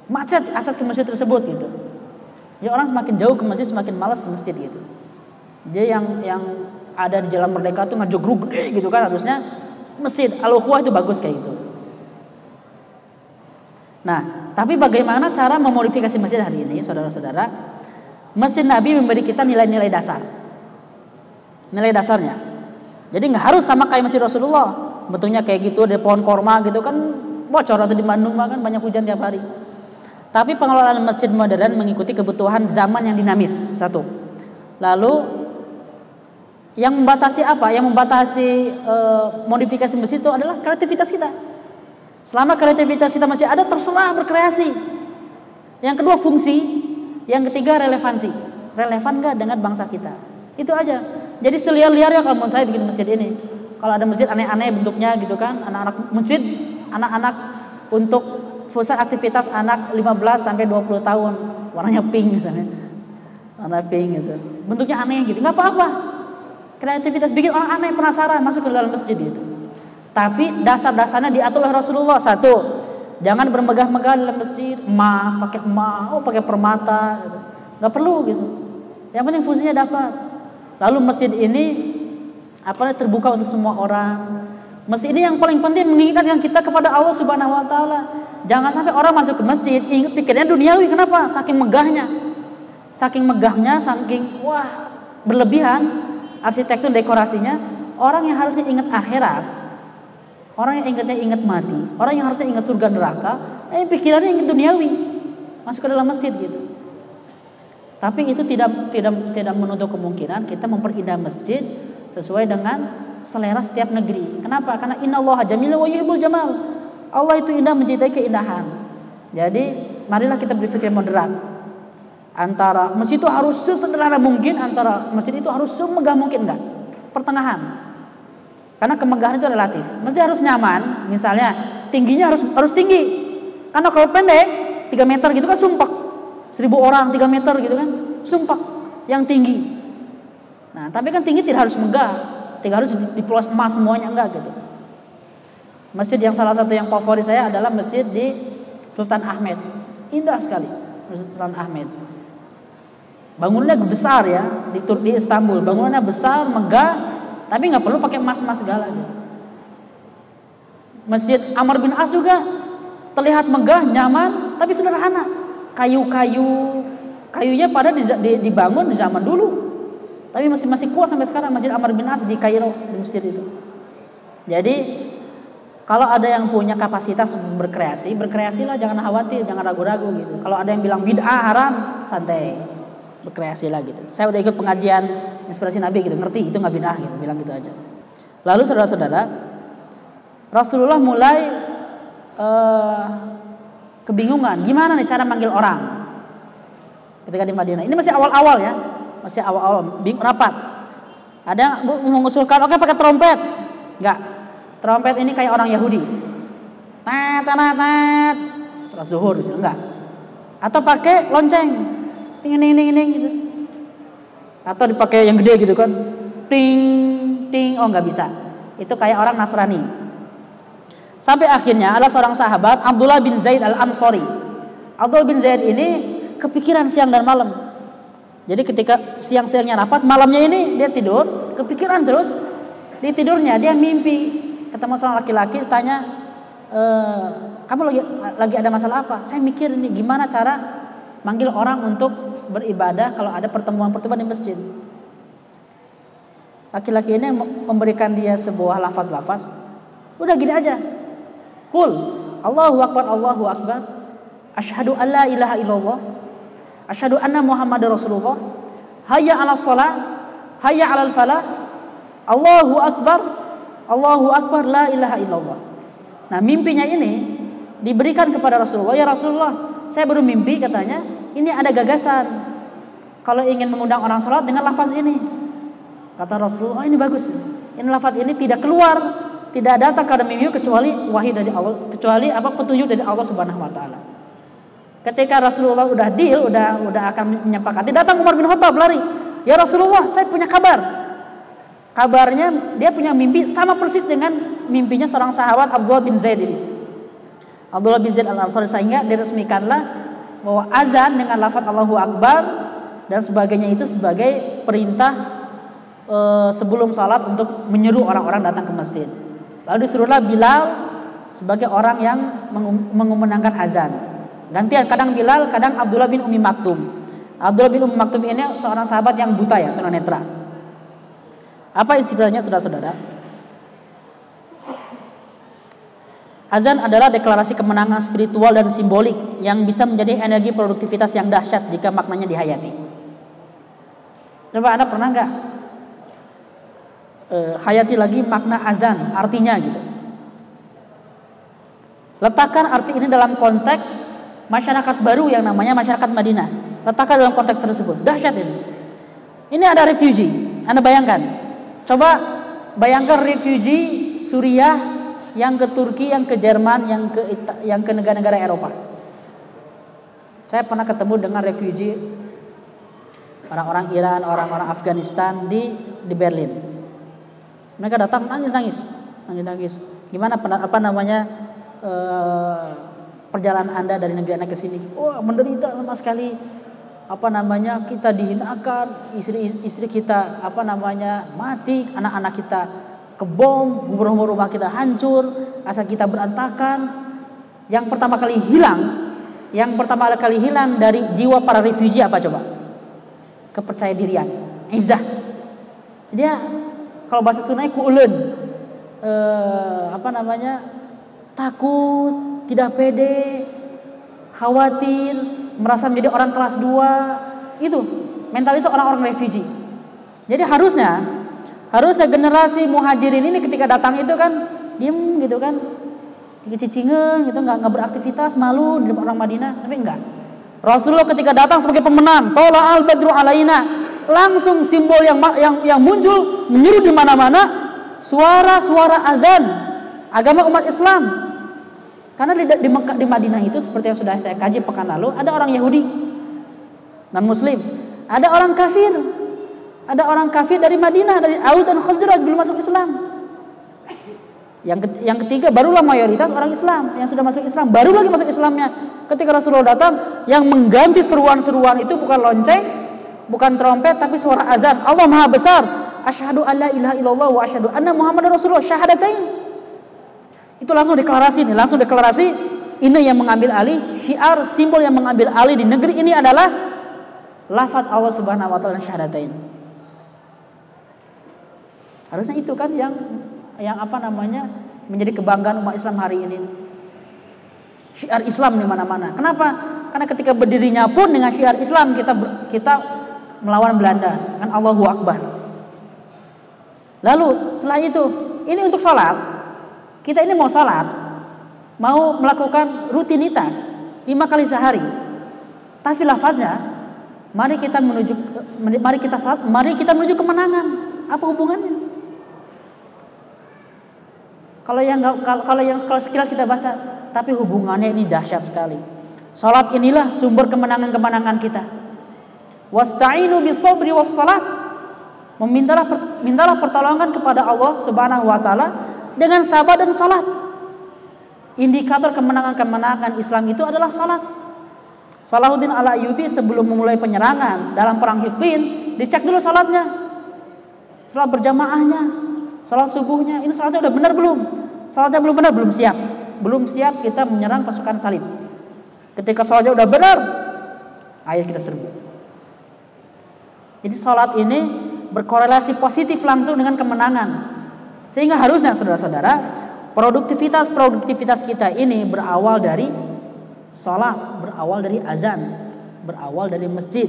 Macet akses ke masjid tersebut gitu. Ya orang semakin jauh ke masjid semakin malas ke masjid gitu. Jadi yang yang ada di Jalan Merdeka tuh ngejogrug gitu kan, harusnya masjid Al-Ukhuwah itu bagus kayak gitu. Nah, tapi bagaimana cara memodifikasi masjid hari ini, saudara-saudara? Masjid Nabi memberi kita nilai-nilai dasar. Nilai dasarnya, jadi nggak harus sama kayak masjid Rasulullah, bentuknya kayak gitu, ada pohon korma gitu kan, bocor atau di Bandung kan banyak hujan tiap hari. Tapi pengelolaan masjid modern mengikuti kebutuhan zaman yang dinamis satu. Lalu yang membatasi apa? Yang membatasi e, modifikasi masjid itu adalah kreativitas kita. Selama kreativitas kita masih ada, terserah berkreasi. Yang kedua fungsi, yang ketiga relevansi, relevan nggak dengan bangsa kita? Itu aja. Jadi seliar-liarnya kalau menurut saya bikin masjid ini. Kalau ada masjid aneh-aneh bentuknya gitu kan, anak-anak masjid, anak-anak untuk pusat aktivitas anak lima belas sampai dua puluh tahun, warnanya pink misalnya. Warna pink gitu. Bentuknya aneh gitu, enggak apa-apa. Kreativitas bikin orang aneh penasaran masuk ke dalam masjid gitu. Tapi dasar-dasarnya diatur oleh Rasulullah. Satu, jangan bermegah-megah dalam masjid, emas, pakai emas, oh pakai permata gitu. Enggak perlu gitu. Yang penting fungsinya dapat. Lalu masjid ini apa terbuka untuk semua orang. Masjid ini yang paling penting mengingatkan kita kepada Allah Subhanahu wa taala. Jangan sampai orang masuk ke masjid ingat pikirnya duniawi. Kenapa? Saking megahnya. Saking megahnya, saking wah, berlebihan arsitektur dekorasinya, orang yang harusnya ingat akhirat, orang yang ingatnya ingat mati, orang yang harusnya ingat surga neraka, eh pikirannya ingat duniawi. Masuk ke dalam masjid gitu. Tapi itu tidak tidak tidak menutup kemungkinan kita memperindah masjid sesuai dengan selera setiap negeri. Kenapa? Karena innallaha jamilun wa yuhibbul jamal. Allah itu indah, mencintai keindahan. Jadi marilah kita berpikir moderat. Antara masjid itu harus sesederhana mungkin, antara masjid itu harus semegah mungkin, enggak? Pertengahan. Karena kemegahan itu relatif. Masjid harus nyaman, misalnya tingginya harus harus tinggi. Karena kalau pendek tiga meter gitu kan sumpek. Seribu orang, tiga meter gitu kan, sumpah yang tinggi. Nah, tapi kan tinggi tidak harus megah, tidak harus dipelos emas semuanya, enggak gitu. Masjid yang salah satu yang favorit saya adalah masjid di Sultan Ahmed, indah sekali, Masjid Sultan Ahmed. Bangunannya besar ya, di Turki, Istanbul, bangunannya besar, megah, tapi nggak perlu pakai emas-emas segala. Gitu. Masjid Amr bin As juga terlihat megah, nyaman, tapi sederhana. Kayu-kayu, kayunya pada dibangun di zaman dulu, tapi masih masih kuat sampai sekarang Masjid Amr bin As di Kairo, di Mesir itu. Jadi kalau ada yang punya kapasitas berkreasi, berkreasilah, jangan khawatir, jangan ragu-ragu gitu. Kalau ada yang bilang bid'ah haram, santai, berkreasilah gitu. Saya udah ikut pengajian inspirasi Nabi gitu, ngerti itu nggak bid'ah gitu, bilang gitu aja. Lalu saudara-saudara, Rasulullah mulai uh, kebingungan, gimana nih cara manggil orang ketika di Madinah. Ini masih awal-awal ya, masih awal-awal, bingung rapat. Ada mengusulkan, oke pakai trompet, nggak? Trompet ini kayak orang Yahudi. Tat tat tat. Salat zuhur misalnya, enggak. Atau pakai lonceng. Ting ting ting ting gitu. Atau dipakai yang gede gitu kan. Ting ting, oh enggak bisa. Itu kayak orang Nasrani. Sampai akhirnya ada seorang sahabat, Abdullah bin Zaid Al-Ansari. Abdullah bin Zaid ini kepikiran siang dan malam. Jadi ketika siang-siangnya rapat, malamnya ini dia tidur, kepikiran terus. Di tidurnya dia mimpi ketemu seorang laki-laki, tanya, e, kamu lagi lagi ada masalah apa? Saya mikir ini gimana cara manggil orang untuk beribadah kalau ada pertemuan-pertemuan di masjid. Laki-laki ini memberikan dia sebuah lafaz-lafaz. Udah gini aja. Kul, Allahu akbar, Allahu akbar. Asyhadu an la ilaha illallah. Asyhadu anna Muhammadar Rasulullah. Hayya 'alas shalah. Hayya 'alal falah. Allahu akbar. Allahu akbar la ilaha illallah. Nah, mimpinya ini diberikan kepada Rasulullah. Ya Rasulullah, saya baru mimpi, katanya, ini ada gagasan kalau ingin mengundang orang salat dengan lafaz ini. Kata Rasulullah, oh ini bagus. Ini lafaz ini tidak keluar, tidak datang karena mimpi kecuali wahyu dari Allah, kecuali apa petunjuk dari Allah Subhanahu wa taala. Ketika Rasulullah udah deal, udah udah akan menyepakati, datang Umar bin Khattab lari. Ya Rasulullah, saya punya kabar. Kabarnya dia punya mimpi sama persis dengan mimpinya seorang sahabat Abdullah bin Zaid ini. Abdullah bin Zaid Al-Ansari, sehingga diresmikanlah bahwa azan dengan lafaz Allahu Akbar dan sebagainya itu sebagai perintah e, sebelum salat untuk menyeru orang-orang datang ke masjid. Lalu disuruhlah Bilal sebagai orang yang mengumandangkan azan. Gantian, kadang Bilal, kadang Abdullah bin Ummi Maktum. Abdullah bin Ummi Maktum ini seorang sahabat yang buta ya, tunanetra. Apa istilahnya saudara-saudara? Azan adalah deklarasi kemenangan spiritual dan simbolik yang bisa menjadi energi produktivitas yang dahsyat jika maknanya dihayati. Coba Anda pernah nggak e, hayati lagi makna azan, artinya gitu. Letakkan arti ini dalam konteks masyarakat baru yang namanya masyarakat Madinah. Letakkan dalam konteks tersebut, dahsyat ini. Ini ada refugee, Anda bayangkan. Coba bayangkan refugee Suriah yang ke Turki, yang ke Jerman, yang ke Ita, yang ke negara-negara Eropa. Saya pernah ketemu dengan refugee orang-orang Iran, orang-orang Afghanistan di di Berlin. Mereka datang nangis-nangis, nangis-nangis. Gimana apa namanya eh, perjalanan Anda dari negeri Anda ke sini? Oh, menderita sama sekali. Apa namanya kita dihinakan, istri-istri kita apa namanya mati, anak-anak kita kebom, rumah-rumah kita hancur, aset kita berantakan. Yang pertama kali hilang, yang pertama kali hilang dari jiwa para refugee apa coba? Kepercayaan, izzah. Dia kalau bahasa Sunda kuulen, eh, apa namanya takut, tidak pede, khawatir, merasa menjadi orang kelas dua, itu mentalitas orang-orang refugee. Jadi harusnya harusnya generasi muhajirin ini ketika datang itu kan diem gitu kan, cicingeng gitu, nggak nggak beraktivitas, malu di depan orang Madinah. Tapi enggak, Rasulullah ketika datang sebagai pemenang, tola al badru alaina, langsung simbol yang yang yang muncul menyeru di mana-mana suara-suara azan agama umat Islam. Karena di, di, di Madinah itu seperti yang sudah saya kaji pekan lalu, ada orang Yahudi dan Muslim, ada orang kafir, ada orang kafir dari Madinah, dari Aus dan Khazraj belum masuk Islam. Yang yang ketiga barulah mayoritas orang Islam yang sudah masuk Islam, baru lagi masuk Islamnya. Ketika Rasulullah datang, yang mengganti seruan-seruan itu bukan lonceng, bukan trompet, tapi suara azan. Allah Maha Besar. Asyhadu alla ilaha illallah wa asyhadu anna Muhammadar Rasulullah, syahadatain. Itu langsung deklarasi nih, langsung deklarasi ini yang mengambil alih, syiar simbol yang mengambil alih di negeri ini adalah lafaz Allah Subhanahu wa taala dan syahadatain. Harusnya itu kan yang yang apa namanya menjadi kebanggaan umat Islam hari ini. Syiar Islam di mana-mana. Kenapa? Karena ketika berdirinya pun dengan syiar Islam kita kita melawan Belanda dengan Allahu Akbar. Lalu setelah itu, ini untuk sholat. Kita ini mau salat, mau melakukan rutinitas lima kali sehari. Tapi lafaznya, mari kita menuju, mari kita salat, mari kita menuju kemenangan. Apa hubungannya? Kalau yang kalau yang kalau sekilas kita baca, tapi hubungannya ini dahsyat sekali. Salat inilah sumber kemenangan-kemenangan kita. Wasta'inu bis-sabri was-salat. Memintalah mintalah pertolongan kepada Allah Subhanahu wa taala dengan sabar dan salat. Indikator kemenangan-kemenangan Islam itu adalah salat. Salahuddin Al-Ayyubi sebelum memulai penyerangan dalam perang Hunain, dicek dulu salatnya, salat berjamaahnya, salat subuhnya. Ini salatnya udah benar belum? Salatnya belum benar, belum siap. Belum siap kita menyerang pasukan salib. Ketika salatnya udah benar, ayo kita serbu. Jadi salat ini berkorelasi positif langsung dengan kemenangan. Sehingga harusnya saudara-saudara, produktivitas-produktivitas kita ini berawal dari sholat, berawal dari azan, berawal dari masjid.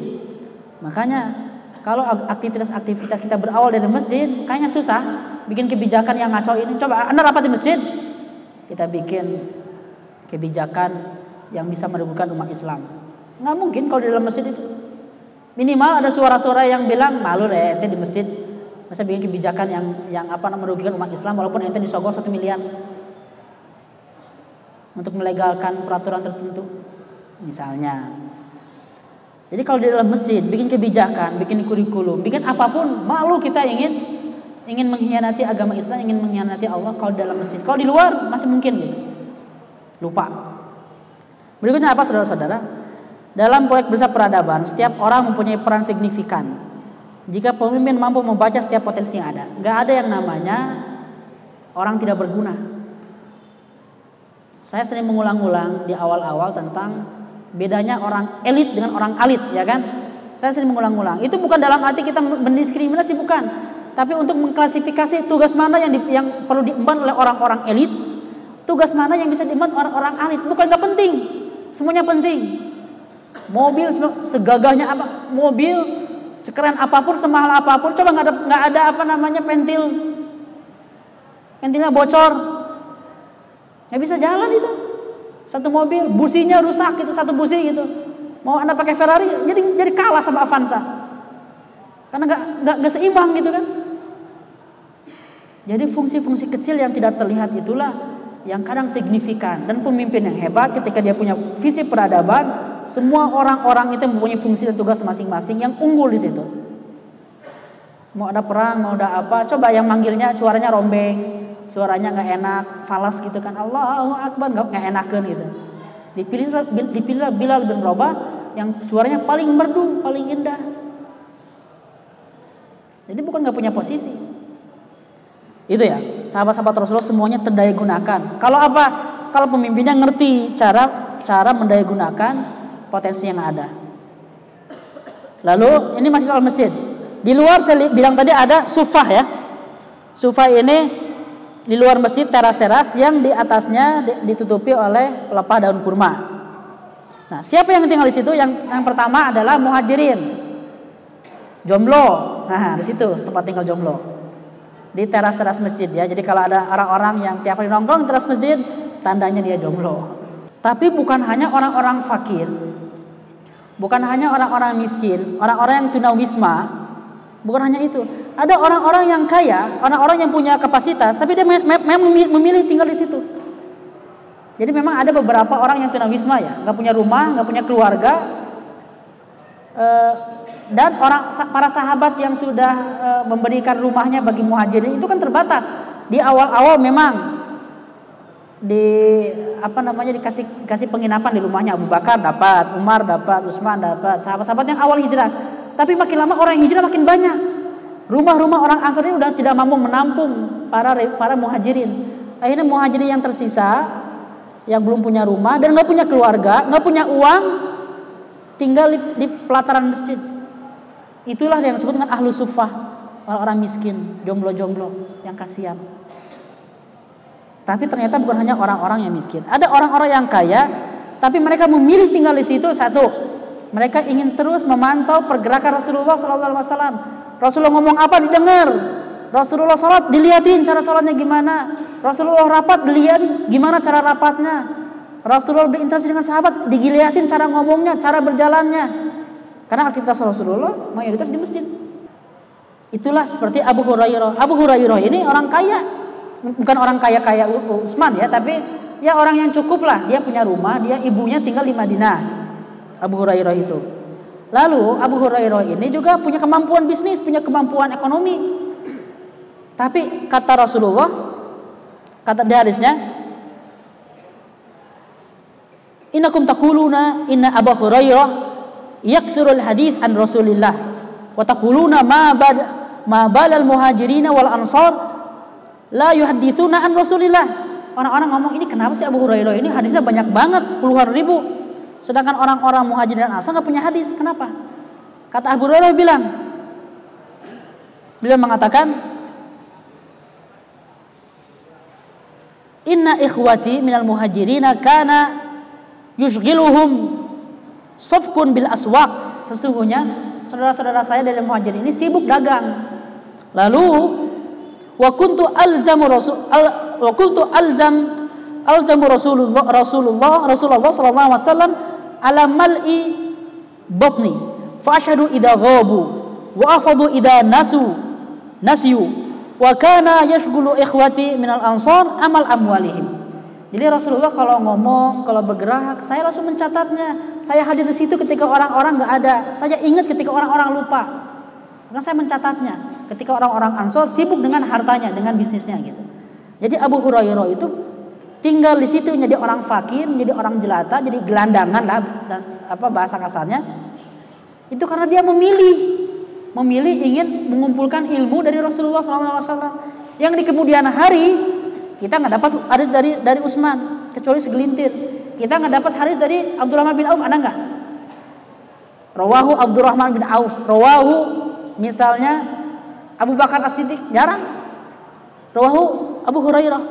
Makanya kalau aktivitas-aktivitas kita berawal dari masjid, kayaknya susah bikin kebijakan yang ngaco ini. Coba Anda rapat di masjid, kita bikin kebijakan yang bisa merugikan umat Islam. Nggak mungkin kalau di dalam masjid itu. Minimal ada suara-suara yang bilang, malu deh ente di masjid. Masa bikin kebijakan yang yang apa namanya merugikan umat Islam walaupun ente disogok satu miliar untuk melegalkan peraturan tertentu misalnya. Jadi kalau di dalam masjid bikin kebijakan, bikin kurikulum, bikin apapun, malu kita ingin ingin mengkhianati agama Islam, ingin mengkhianati Allah kalau di dalam masjid. Kalau di luar masih mungkin gitu. Lupa. Berikutnya apa saudara-saudara? Dalam proyek besar peradaban, setiap orang mempunyai peran signifikan. Jika pemimpin mampu membaca setiap potensi yang ada, nggak ada yang namanya orang tidak berguna. Saya sering mengulang-ulang di awal-awal tentang bedanya orang elit dengan orang alit, ya kan? Saya sering mengulang-ulang. Itu bukan dalam arti kita mendiskriminasi, bukan. Tapi untuk mengklasifikasi tugas mana yang di, yang perlu diemban oleh orang-orang elit, tugas mana yang bisa diemban orang-orang alit. Bukan nggak penting, semuanya penting. Mobil segagahnya apa? Mobil sekeren apapun, semahal apapun, coba nggak ada nggak ada apa namanya pentil, pentilnya bocor, nggak bisa jalan itu. Satu mobil, businya rusak itu, satu busi gitu. Mau Anda pakai Ferrari, jadi jadi kalah sama Avanza, karena nggak nggak nggak seimbang gitu kan. Jadi fungsi-fungsi kecil yang tidak terlihat itulah yang kadang signifikan, dan pemimpin yang hebat ketika dia punya visi peradaban. Semua orang-orang itu mempunyai fungsi dan tugas masing-masing yang unggul di situ. Mau ada perang, mau ada apa, coba yang manggilnya suaranya rombeng, suaranya nggak enak, falas gitu kan. Allahu Akbar, nggak enakan gitu. Dipilih dipilih Bilal bin Rabah yang suaranya paling merdu, paling indah. Jadi bukan nggak punya posisi. Itu ya, sahabat-sahabat Rasulullah semuanya terdaya gunakan. Kalau apa? Kalau pemimpinnya ngerti cara cara mendaya gunakan potensi yang ada. Lalu ini masih soal masjid. Di luar saya bilang tadi ada sufah ya. Sufah ini di luar masjid, teras-teras yang di atasnya ditutupi oleh pelepah daun kurma. Nah, siapa yang tinggal di situ? Yang yang pertama adalah muhajirin. Jomblo. Nah, di situ tempat tinggal jomblo. Di teras-teras masjid ya. Jadi kalau ada orang-orang yang tiap hari nongkrong di teras masjid, tandanya dia jomblo. Tapi bukan hanya orang-orang fakir, bukan hanya orang-orang miskin, orang-orang yang tunawisma, bukan hanya itu. Ada orang-orang yang kaya, orang-orang yang punya kapasitas, tapi dia memang memilih tinggal di situ. Jadi memang ada beberapa orang yang tunawisma ya, nggak punya rumah, nggak punya keluarga, dan orang para sahabat yang sudah memberikan rumahnya bagi muhajirin itu kan terbatas. Di awal-awal memang di apa namanya dikasih kasih penginapan di rumahnya. Abu Bakar dapat, Umar dapat, Utsman dapat, sahabat-sahabat yang awal hijrah. Tapi makin lama orang yang hijrah makin banyak. Rumah-rumah orang Ansar ini udah tidak mampu menampung para para muhajirin. Akhirnya muhajirin yang tersisa, yang belum punya rumah dan nggak punya keluarga, nggak punya uang, tinggal di, di pelataran masjid. Itulah yang disebut dengan ahlu suffah, orang-orang miskin, jomblo-jomblo yang kasihan. Tapi ternyata bukan hanya orang-orang yang miskin, ada orang-orang yang kaya, tapi mereka memilih tinggal di situ. Satu, mereka ingin terus memantau pergerakan Rasulullah Sallallahu Alaihi Wasallam. Rasulullah ngomong apa didengar, Rasulullah sholat dilihatin cara sholatnya gimana, Rasulullah rapat dilihat gimana cara rapatnya, Rasulullah berinteraksi dengan sahabat dilihatin cara ngomongnya, cara berjalannya. Karena aktivitas Rasulullah mayoritas di masjid. Itulah seperti Abu Hurairah. Abu Hurairah ini orang kaya, bukan orang kaya kaya Utsman ya, tapi ya orang yang cukup lah. Dia punya rumah, dia ibunya tinggal di Madinah. Abu Hurairah itu. Lalu Abu Hurairah ini juga punya kemampuan bisnis, punya kemampuan ekonomi. Tapi kata Rasulullah, kata di hadisnya, innakum taquluna inna Abu Hurairah yakthurul hadits an Rasulillah wa taquluna ma bad ma balal muhajirin wal ansar la yuhadditsuna an Rasulillah. Orang-orang ngomong, ini kenapa sih Abu Hurairah ini hadisnya banyak banget, puluhan ribu, sedangkan orang-orang muhajirin dan ansar enggak punya hadis. Kenapa? Kata Abu Hurairah bilang, beliau mengatakan, inna ikhwati minal muhajirina kana yushghiluhum safkun bil aswaq. Sesungguhnya saudara-saudara saya dari muhajirin ini sibuk dagang. Lalu wa kuntu alzamu rasul al, wa kuntu alzam alzamu rasulullah rasulullah rasulullah sallallahu alaihi wasallam ala mal'i batni fa ashhadu idza ghabu wa afadu idza nasu nasiyu wa kana yashghulu ikhwati minal ansar amal amwalihim. Jadi Rasulullah kalau ngomong, kalau bergerak, saya langsung mencatatnya. Saya hadir di situ ketika orang-orang enggak ada. Saya ingat ketika orang-orang lupa. Maka saya mencatatnya. Ketika orang-orang ansar sibuk dengan hartanya, dengan bisnisnya gitu. Jadi Abu Hurairah itu tinggal di situ, jadi orang fakir, jadi orang jelata, jadi gelandangan lah dan apa bahasa kasarnya. Itu karena dia memilih memilih ingin mengumpulkan ilmu dari Rasulullah shallallahu alaihi wasallam yang di kemudian hari kita nggak dapat hadis dari dari Utsman kecuali segelintir. Kita nggak dapat hadis dari Abdurrahman bin Auf, ada nggak? Rawahu Abdurrahman bin Auf, rawahu misalnya Abu Bakar As-Siddiq, jarang. Rawahu Abu Hurairah,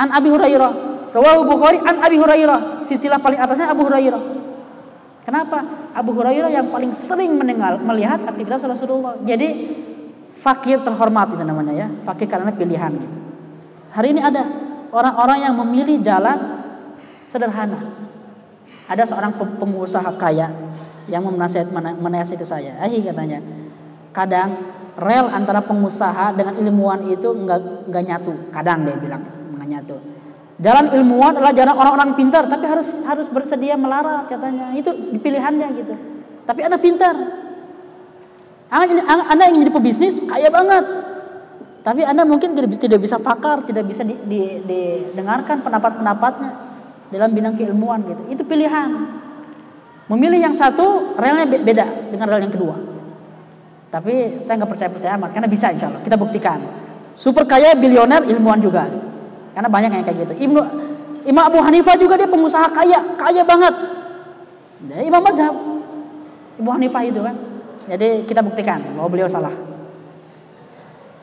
an Abi Hurairah, rawahu Bukhari an Abi Hurairah, silsilah paling atasnya Abu Hurairah. Kenapa? Abu Hurairah yang paling sering mendengar, melihat aktivitas Rasulullah. Jadi fakir terhormat itu namanya ya, fakir karena pilihan gitu. Hari ini ada orang-orang yang memilih jalan sederhana. Ada seorang pengusaha kaya yang menasihati saya. Ahi katanya, kadang rel antara pengusaha dengan ilmuwan itu enggak enggak nyatu. Kadang dia bilang enggak nyatu. Jalan ilmuwan adalah jalan orang-orang pintar, tapi harus harus bersedia melarat katanya. Itu pilihannya gitu. Tapi Anda pintar, Anda ingin jadi pebisnis kaya banget, tapi Anda mungkin tidak bisa fakar, tidak bisa di, di, didengarkan pendapat-pendapatnya dalam bidang keilmuan gitu. Itu pilihan. Memilih yang satu relnya beda dengan rel yang kedua. Tapi saya nggak percaya-percaya amat, karena bisa insya Allah kita buktikan. Super kaya, bilioner, ilmuwan juga. Gitu. Karena banyak yang kayak gitu. Ibnu Imam Abu Hanifah juga dia pengusaha kaya, kaya banget. Dia imam mazhab. Abu Hanifah itu kan. Jadi kita buktikan bahwa beliau salah.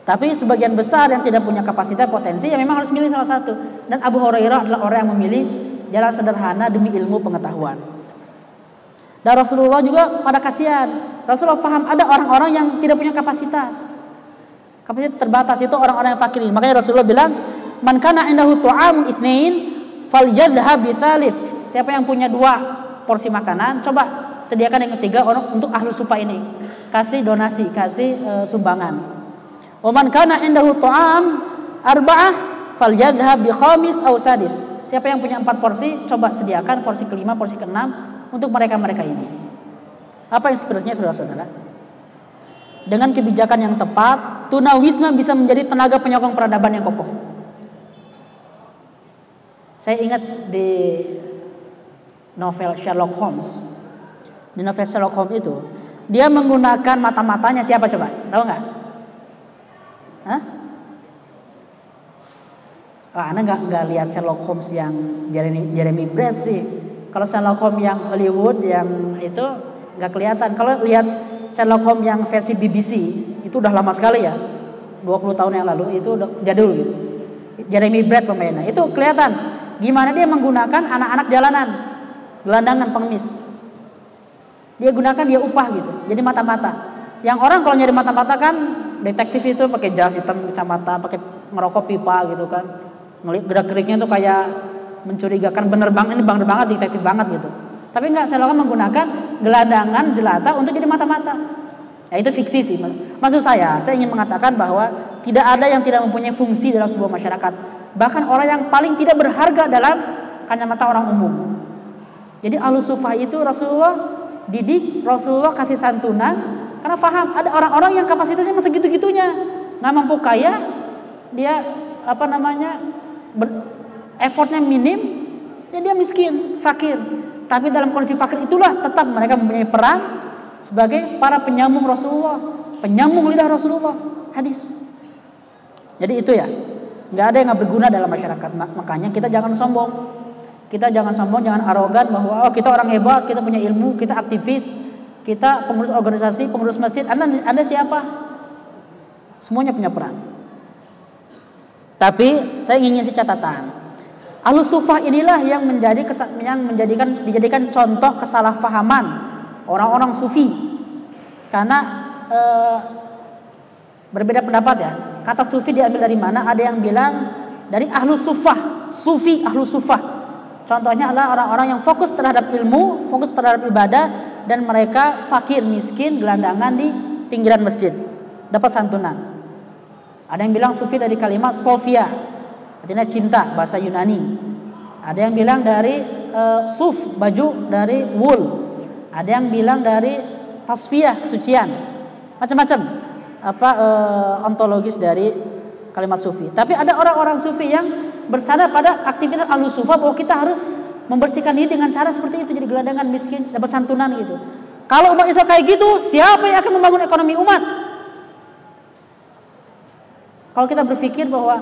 Tapi sebagian besar yang tidak punya kapasitas, potensi, ya memang harus milih salah satu. Dan Abu Hurairah adalah orang yang memilih jalan sederhana demi ilmu pengetahuan. Dan Rasulullah juga pada kasihan. Rasulullah paham ada orang-orang yang tidak punya kapasitas. Kapasitas terbatas itu orang-orang yang fakir. Makanya Rasulullah bilang, man kana indahu ta'amun itsnain falyadhhab bi tsalits. Siapa yang punya dua porsi makanan, coba sediakan yang ketiga orang untuk ahlu sufa ini. Kasih donasi, kasih e, sumbangan. Wa man kana indahu ta'am arba'ah falyadhhab bi khamis aw sadis. Siapa yang punya empat porsi, coba sediakan porsi kelima, porsi keenam untuk mereka-mereka ini. Apa inspirasinya saudara-saudara? Dengan kebijakan yang tepat, tunawisma bisa menjadi tenaga penyokong peradaban yang kokoh. Saya ingat di novel Sherlock Holmes. Di novel Sherlock Holmes itu, dia menggunakan mata-matanya siapa coba? Tahu nggak? Hah? Wah, Anda nggak nggak lihat Sherlock Holmes yang Jeremy, Jeremy Brett sih. Kalau Sherlock Holmes yang Hollywood yang itu nggak kelihatan. Kalau lihat Sherlock Holmes yang versi B B C itu udah lama sekali ya, dua puluh tahun yang lalu itu udah jadul gitu. Jeremy Brett pemainnya itu kelihatan gimana dia menggunakan anak-anak jalanan, gelandangan, pengemis. Dia gunakan, dia upah gitu. Jadi mata-mata. Yang orang kalau nyari mata-mata kan detektif itu pakai jas hitam, kacamata, pakai ngerokok pipa gitu kan. Ngelihat gerak-geriknya tuh kayak mencurigakan, bener banget ini, bener banget detektif banget gitu. Tapi enggak, saya lakukan menggunakan gelandangan jelata untuk jadi mata-mata. Ya itu fiksi sih. Maksud saya, saya ingin mengatakan bahwa tidak ada yang tidak mempunyai fungsi dalam sebuah masyarakat. Bahkan orang yang paling tidak berharga dalam kacamata orang umum. Jadi Ahlussufa itu Rasulullah didik, Rasulullah kasih santunan karena faham ada orang-orang yang kapasitasnya masih gitu-gitunya, nggak mampu kaya, dia apa namanya ber, effortnya minim, ya dia miskin, fakir. Tapi dalam kondisi fakir itulah tetap mereka mempunyai peran sebagai para penyambung Rasulullah, penyambung lidah Rasulullah, hadis. Jadi itu ya, nggak ada yang nggak berguna dalam masyarakat. Makanya kita jangan sombong, kita jangan sombong, jangan arogan bahwa oh kita orang hebat, kita punya ilmu, kita aktivis, kita pengurus organisasi, pengurus masjid. Anda, anda siapa? Semuanya punya peran. Tapi saya ingin ngasih catatan. Ahlussufa inilah yang menjadi yang menjadikan dijadikan contoh kesalahpahaman orang-orang sufi. Karena eh, berbeda pendapat ya. Kata sufi diambil dari mana? Ada yang bilang dari Ahlussufa, sufi Ahlussufa. Contohnya adalah orang-orang yang fokus terhadap ilmu, fokus terhadap ibadah, dan mereka fakir, miskin, gelandangan di pinggiran masjid, dapat santunan. Ada yang bilang sufi dari kalimat sofia, artinya cinta, bahasa Yunani. Ada yang bilang dari e, suf, baju, dari wool. Ada yang bilang dari tasfiyah, kesucian. Macam-macam apa e, ontologis dari kalimat sufi. Tapi ada orang-orang sufi yang bersandar pada aktivitas Ahlussufa bahwa kita harus membersihkan diri dengan cara seperti itu, jadi gelandangan, miskin, dapat santunan gitu. Kalau umat Islam kayak gitu, siapa yang akan membangun ekonomi umat? Kalau kita berpikir bahwa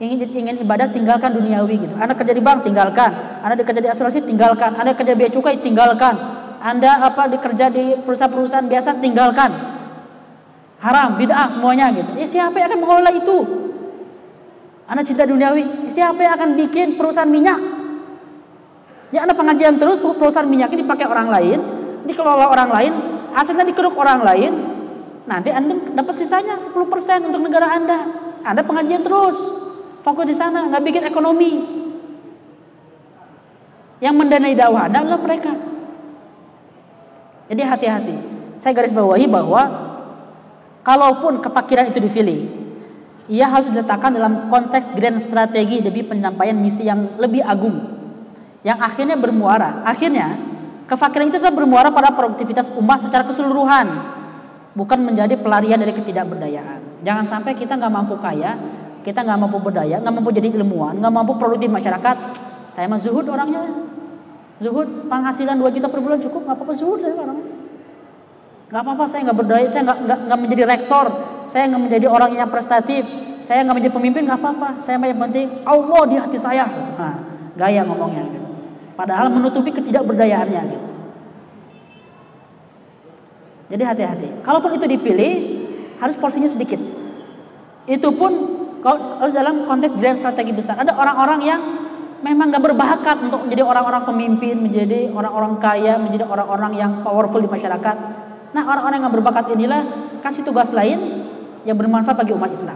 ingin ingin ibadah, tinggalkan duniawi gitu. Anda kerja di bank, tinggalkan. Anda kerja di asuransi, tinggalkan. Anda kerja biaya cukai, tinggalkan. Anda apa dikerja di perusahaan-perusahaan biasa, tinggalkan. Haram, bid'ah semuanya gitu. Ya, siapa yang akan mengelola itu? Anda cinta duniawi, siapa yang akan bikin perusahaan minyak? Ya Anda pengajian terus, perusahaan minyaknya dipakai orang lain, dikelola orang lain, asetnya dikeruk orang lain, nanti Anda dapat sisanya sepuluh persen untuk negara Anda. Anda pengajian terus, fokus di sana, nggak bikin ekonomi. Yang mendanai dakwah Anda adalah mereka. Jadi hati-hati. Saya garis bawahi bahwa kalaupun kefakiran itu dipilih, ia harus diletakkan dalam konteks grand strategi demi penyampaian misi yang lebih agung, yang akhirnya bermuara. Akhirnya, kefakiran itu tetap bermuara pada produktivitas umat secara keseluruhan, bukan menjadi pelarian dari ketidakberdayaan. Jangan sampai kita nggak mampu kaya, kita nggak mampu berdaya, nggak mampu jadi ilmuwan, nggak mampu produktif masyarakat. Saya mah zuhud orangnya, zuhud penghasilan dua juta per bulan cukup, nggak apa-apa zuhud saya orangnya. Nggak apa-apa saya nggak berdaya, saya nggak nggak menjadi rektor. Saya nggak menjadi orang yang prestatif, saya nggak menjadi pemimpin, nggak apa-apa. Saya yang penting Allah di hati saya. Nah, gaya ngomongnya, padahal menutupi ketidakberdayaannya. Gitu. Jadi hati-hati. Kalaupun itu dipilih, harus porsinya sedikit. Itu pun harus dalam konteks grand strategi besar. Ada orang-orang yang memang nggak berbakat untuk menjadi orang-orang pemimpin, menjadi orang-orang kaya, menjadi orang-orang yang powerful di masyarakat. Nah, orang-orang yang berbakat inilah kasih tugas lain yang bermanfaat bagi umat Islam.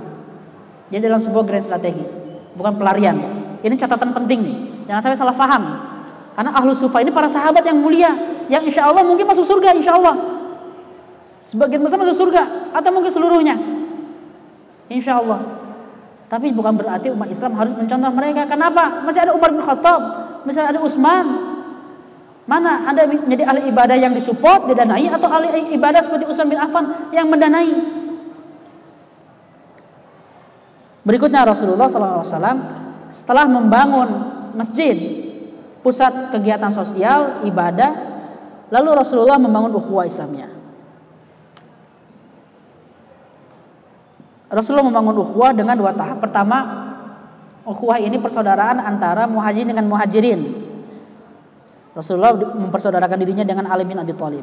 Jadi dalam sebuah grand strategi, bukan pelarian. Ini catatan penting nih, jangan sampai salah paham. Karena Ahlussufa ini para sahabat yang mulia, yang insya Allah mungkin masuk surga, insya Allah. Sebagian besar masuk surga, atau mungkin seluruhnya, insya Allah. Tapi bukan berarti umat Islam harus mencontoh mereka. Kenapa? Masih ada Umar bin Khattab, masih ada Utsman. Mana Anda menjadi ahli ibadah yang disupport, didanai, atau ahli ibadah seperti Utsman bin Affan yang mendanai? Berikutnya Rasulullah shallallahu alaihi wasallam setelah membangun masjid, pusat kegiatan sosial, ibadah, lalu Rasulullah membangun ukhuwah Islamnya. Rasulullah membangun ukhuwah dengan dua tahap. Pertama, ukhuwah ini persaudaraan antara muhajirin dengan muhajirin. Rasulullah mempersaudarakan dirinya dengan Ali bin Abi Thalib.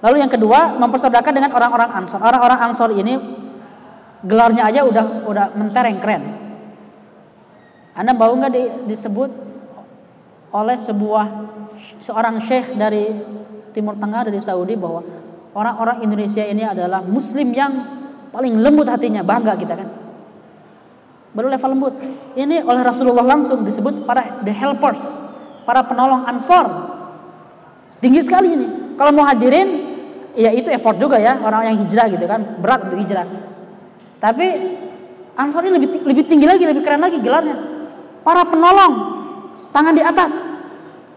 Lalu yang kedua, mempersaudarakan dengan orang-orang Ansor. Orang-orang Ansor ini gelarnya aja udah udah mentereng keren. Anda mau enggak di, disebut oleh sebuah seorang syekh dari Timur Tengah, dari Saudi, bahwa orang-orang Indonesia ini adalah muslim yang paling lembut hatinya. Bangga kita kan. Baru level lembut. Ini oleh Rasulullah langsung disebut para the helpers, para penolong Ansor. Tinggi sekali ini. Kalau muhajirin ya itu effort juga ya, orang yang hijrah gitu kan, berat untuk hijrah. Tapi Ansor ini lebih lebih tinggi lagi, lebih keren lagi gelarnya. Para penolong, tangan di atas.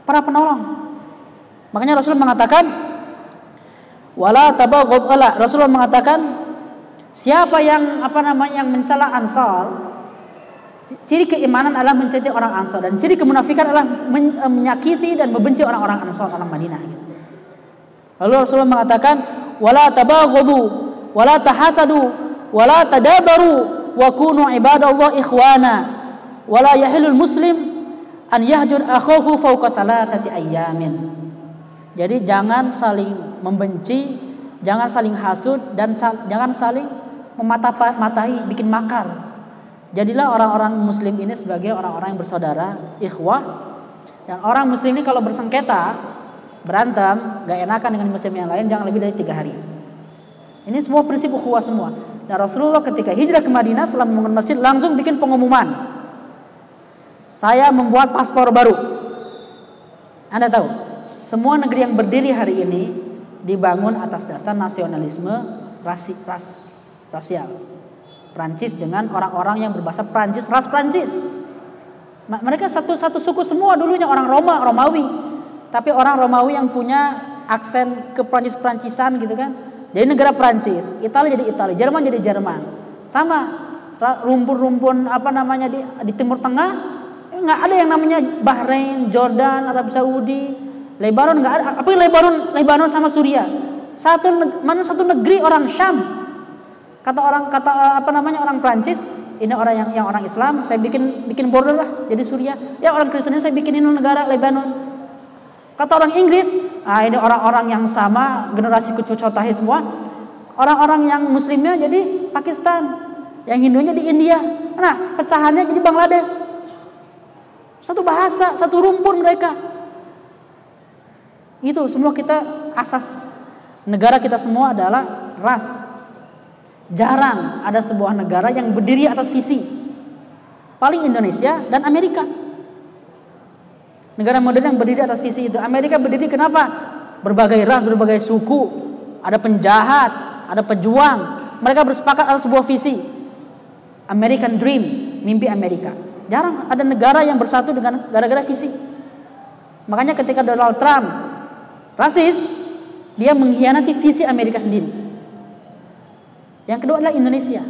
Para penolong. Makanya Rasulullah mengatakan wala tabaghad ala. Rasulullah mengatakan siapa yang apa namanya yang mencela Ansor, ciri keimanan adalah mencintai orang Ansor, dan ciri kemunafikan adalah men- menyakiti dan membenci orang-orang Ansor, orang Madinah gitu. Lalu Rasulullah mengatakan wala tabaghadu wala tahasadu wala tadabaru wa kunu ibadallah ikhwana wala yahilul muslim an yahjur akhahu fawqa thalathati ayyamin. Jadi jangan saling membenci, jangan saling hasud, dan cal- jangan saling memata-matai, bikin makar. Jadilah orang-orang muslim ini sebagai orang-orang yang bersaudara, ikhwah. Dan orang muslim ini kalau bersengketa, berantem, gak enakan dengan muslim yang lain, jangan lebih dari tiga hari. Ini semua prinsip ukhuwah semua. Dan Rasulullah ketika hijrah ke Madinah, setelah membangun masjid, langsung bikin pengumuman. Saya membuat paspor baru. Anda tahu? Semua negeri yang berdiri hari ini dibangun atas dasar nasionalisme rasi, ras, rasial. Prancis dengan orang-orang yang berbahasa Prancis, ras Prancis. Mereka satu-satu suku semua dulunya, orang Roma, Romawi. Tapi orang Romawi yang punya aksen ke Prancis-Prancisan gitu kan. Jadi negara Prancis, Italia jadi Italia, Jerman jadi Jerman. Sama rumpun-rumpun apa namanya di, di Timur Tengah, enggak ada yang namanya Bahrain, Jordan, Arab Saudi. Lebanon enggak ada, apa Lebanon, Lebanon sama Suriah. Satu mana satu negeri orang Syam. Kata orang kata apa namanya orang Prancis, ini orang yang yang orang Islam, saya bikin bikin border lah jadi Suriah. Ya orang Kristen saya bikinin negara Lebanon. Kata orang Inggris, ah ini orang-orang yang sama generasi kucucotahi semua. Orang-orang yang muslimnya jadi Pakistan, yang Hindunya di India. Nah, pecahannya jadi Bangladesh. Satu bahasa, satu rumpun mereka. Itu semua kita asas negara kita semua adalah ras. Jarang ada sebuah negara yang berdiri atas visi. Paling Indonesia dan Amerika. Negara modern yang berdiri atas visi itu. Amerika berdiri kenapa? Berbagai ras, berbagai suku, ada penjahat, ada pejuang. Mereka bersepakat atas sebuah visi. American Dream, mimpi Amerika. Jarang ada negara yang bersatu dengan gara-gara visi. Makanya ketika Donald Trump rasis, dia mengkhianati visi Amerika sendiri. Yang kedua adalah Indonesia.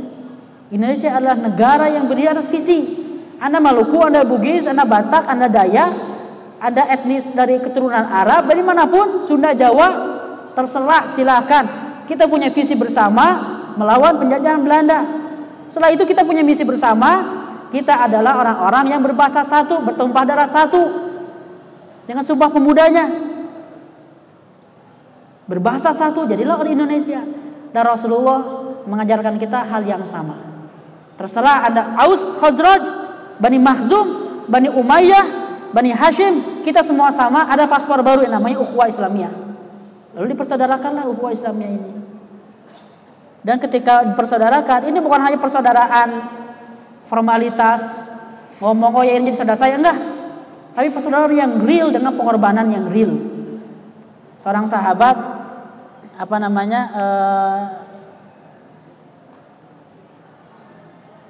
Indonesia adalah negara yang berdiri atas visi. Anda Maluku, Anda Bugis, Anda Batak, Anda Dayak, Anda etnis dari keturunan Arab, dari manapun, Sunda, Jawa, terserah silakan. Kita punya visi bersama melawan penjajahan Belanda. Setelah itu kita punya misi bersama. Kita adalah orang-orang yang berbahasa satu, bertumpah darah satu dengan sumpah pemudanya. Berbahasa satu, jadilah orang Indonesia. Dan Rasulullah mengajarkan kita hal yang sama. Terserah ada Aus, Khazraj, Bani Makhzum, Bani Umayyah, Bani Hashim, kita semua sama, ada paspor baru yang namanya ukhuwah Islamiyah. Lalu dipersaudarakanlah ukhuwah Islamiyah ini. Dan ketika dipersaudarakan, ini bukan hanya persaudaraan formalitas, ngomong oh ya ini saudara saya, enggak. Tapi persaudaraan yang real dengan pengorbanan yang real. Seorang sahabat apa namanya uh,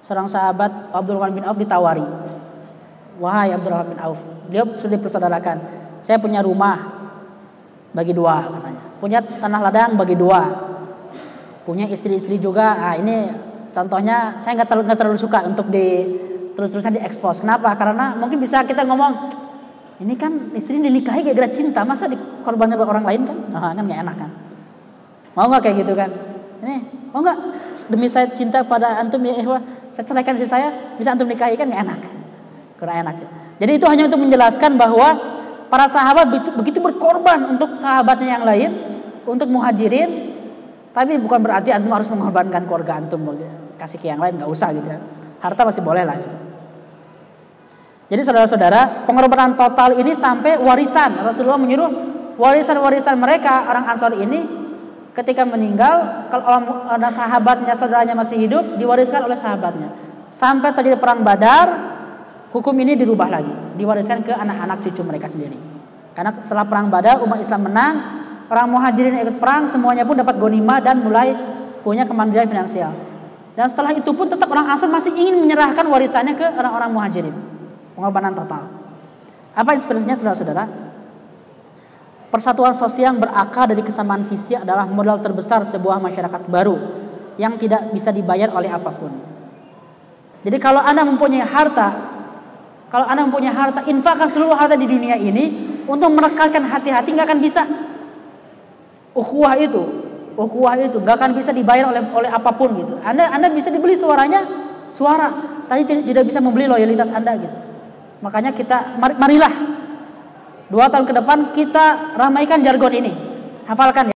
seorang sahabat Abdurrahman bin Auf ditawari, wahai Abdurrahman bin Auf, dia sudah dipersaudarakan, saya punya rumah bagi dua katanya, punya tanah ladang bagi dua, punya istri-istri juga. Ah ini contohnya saya nggak terlalu, nggak terlalu suka untuk di terus-terusan diekspos. Kenapa? Karena mungkin bisa kita ngomong ini kan istri dinikahi gara-gara cinta, masa dikorbankan oleh orang lain kan? Nah, kan nggak enak kan? Mau nggak kayak gitu kan? Ini mau nggak? Demi saya cinta pada antum ya, eh, saya ceraikan istri saya, bisa antum nikahi kan nggak enak? Kurang enak. Jadi itu hanya untuk menjelaskan bahwa para sahabat begitu berkorban untuk sahabatnya yang lain, untuk muhajirin. Tapi bukan berarti antum harus mengorbankan keluarga antum. Kasih ke yang lain nggak usah gitu. Harta masih boleh lah. Gitu. Jadi saudara-saudara, pengorbanan total ini sampai warisan. Rasulullah menyuruh warisan-warisan mereka orang Ansor ini ketika meninggal, kalau ada sahabatnya, saudaranya masih hidup, diwariskan oleh sahabatnya. Sampai terjadi perang Badar, hukum ini dirubah lagi, diwariskan ke anak-anak cucu mereka sendiri. Karena setelah perang Badar, umat Islam menang, orang muhajirin ikut perang, semuanya pun dapat ghanimah dan mulai punya kemandirian finansial. Dan setelah itu pun tetap orang Ansor masih ingin menyerahkan warisannya ke orang-orang muhajirin. Pengorbanan total. Apa inspirasinya saudara-saudara? Persatuan sosial yang berakar dari kesamaan visi adalah modal terbesar sebuah masyarakat baru yang tidak bisa dibayar oleh apapun. Jadi kalau Anda mempunyai harta, kalau Anda mempunyai harta, infakkan seluruh harta di dunia ini untuk merekatkan hati-hati, nggak akan bisa. Ukhuwah itu, ukhuwah itu nggak akan bisa dibayar oleh oleh apapun gitu. Anda Anda bisa dibeli suaranya, suara. Tadi tidak bisa membeli loyalitas Anda gitu. Makanya kita mar- marilah. Dua tahun ke depan kita ramaikan jargon ini. Hafalkan ya.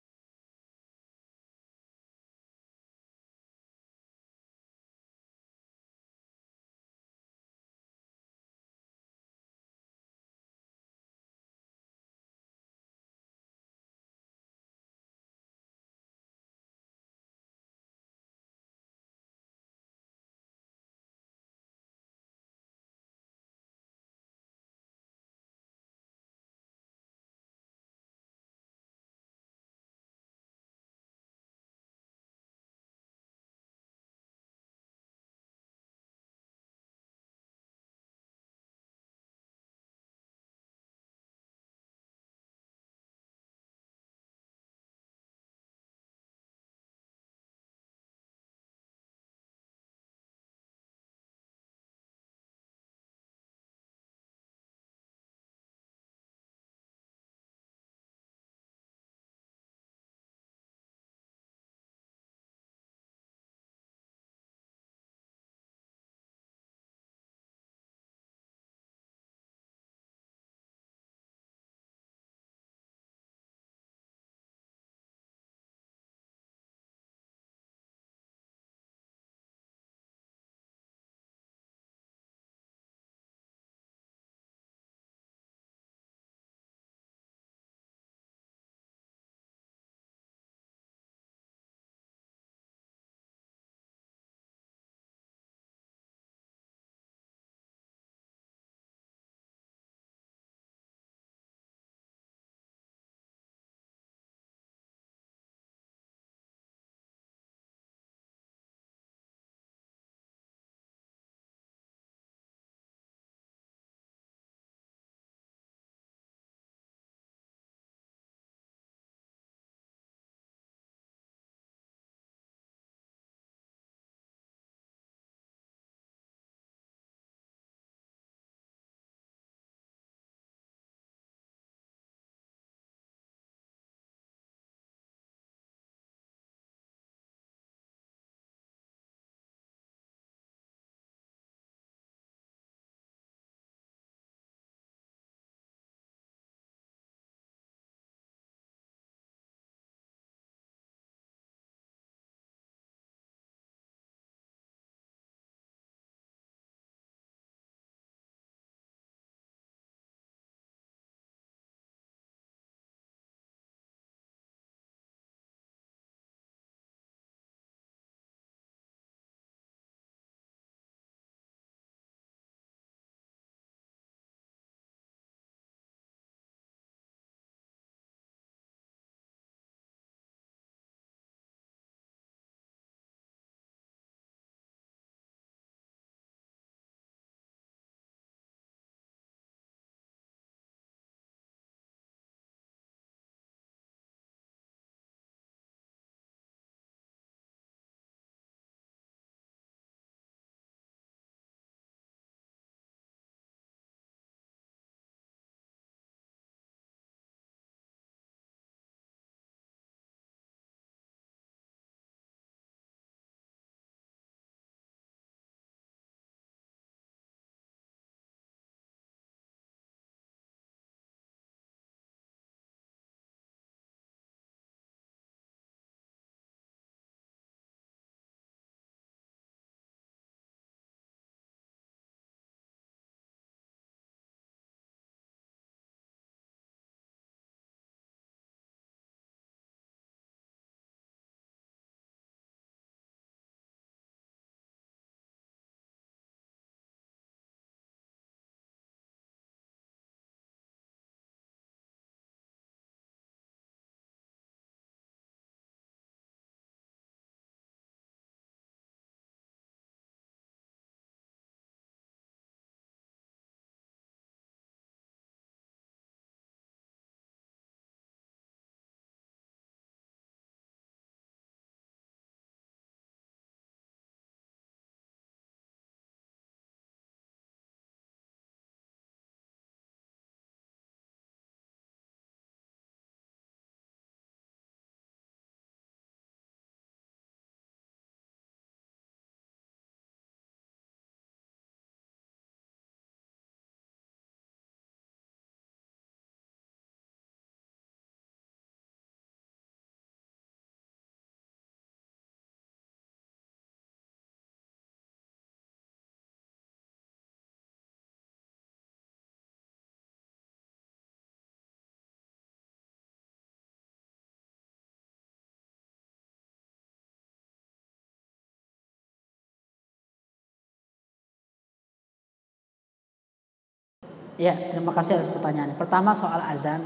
Ya, terima kasih atas pertanyaannya. Pertama soal azan.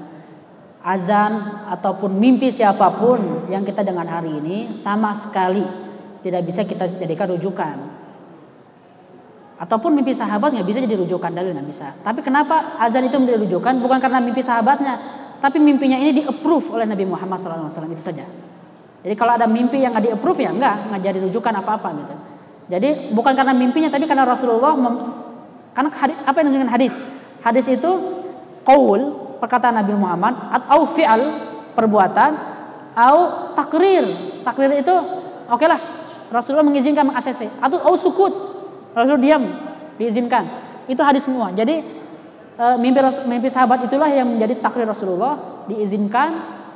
Azan ataupun mimpi siapapun yang kita dengar hari ini sama sekali tidak bisa kita jadikan rujukan. Ataupun mimpi sahabat nggak bisa jadi rujukan, dalil nggak bisa. Tapi kenapa azan itu menjadi rujukan? Bukan karena mimpi sahabatnya, tapi mimpinya ini di-approve oleh Nabi Muhammad sallallahu alaihi wasallam, itu saja. Jadi kalau ada mimpi yang nggak di-approve ya nggak, nggak jadi rujukan apa-apa gitu. Jadi bukan karena mimpinya, tapi karena Rasulullah mem- karena hadis, apa yang dengan hadis? Hadis itu qaul, perkataan Nabi Muhammad, atau fi'al, perbuatan, atau takrir. Takrir itu oke okay lah, Rasulullah mengizinkan meng-A C C, atau au sukut, Rasul diam diizinkan. Itu hadis semua. Jadi e, mimpi mimpi sahabat itulah yang menjadi takrir Rasulullah, diizinkan,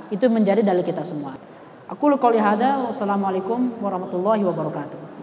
itu menjadi dalil kita semua. Aku qouli hadza, wassalamualaikum warahmatullahi wabarakatuh.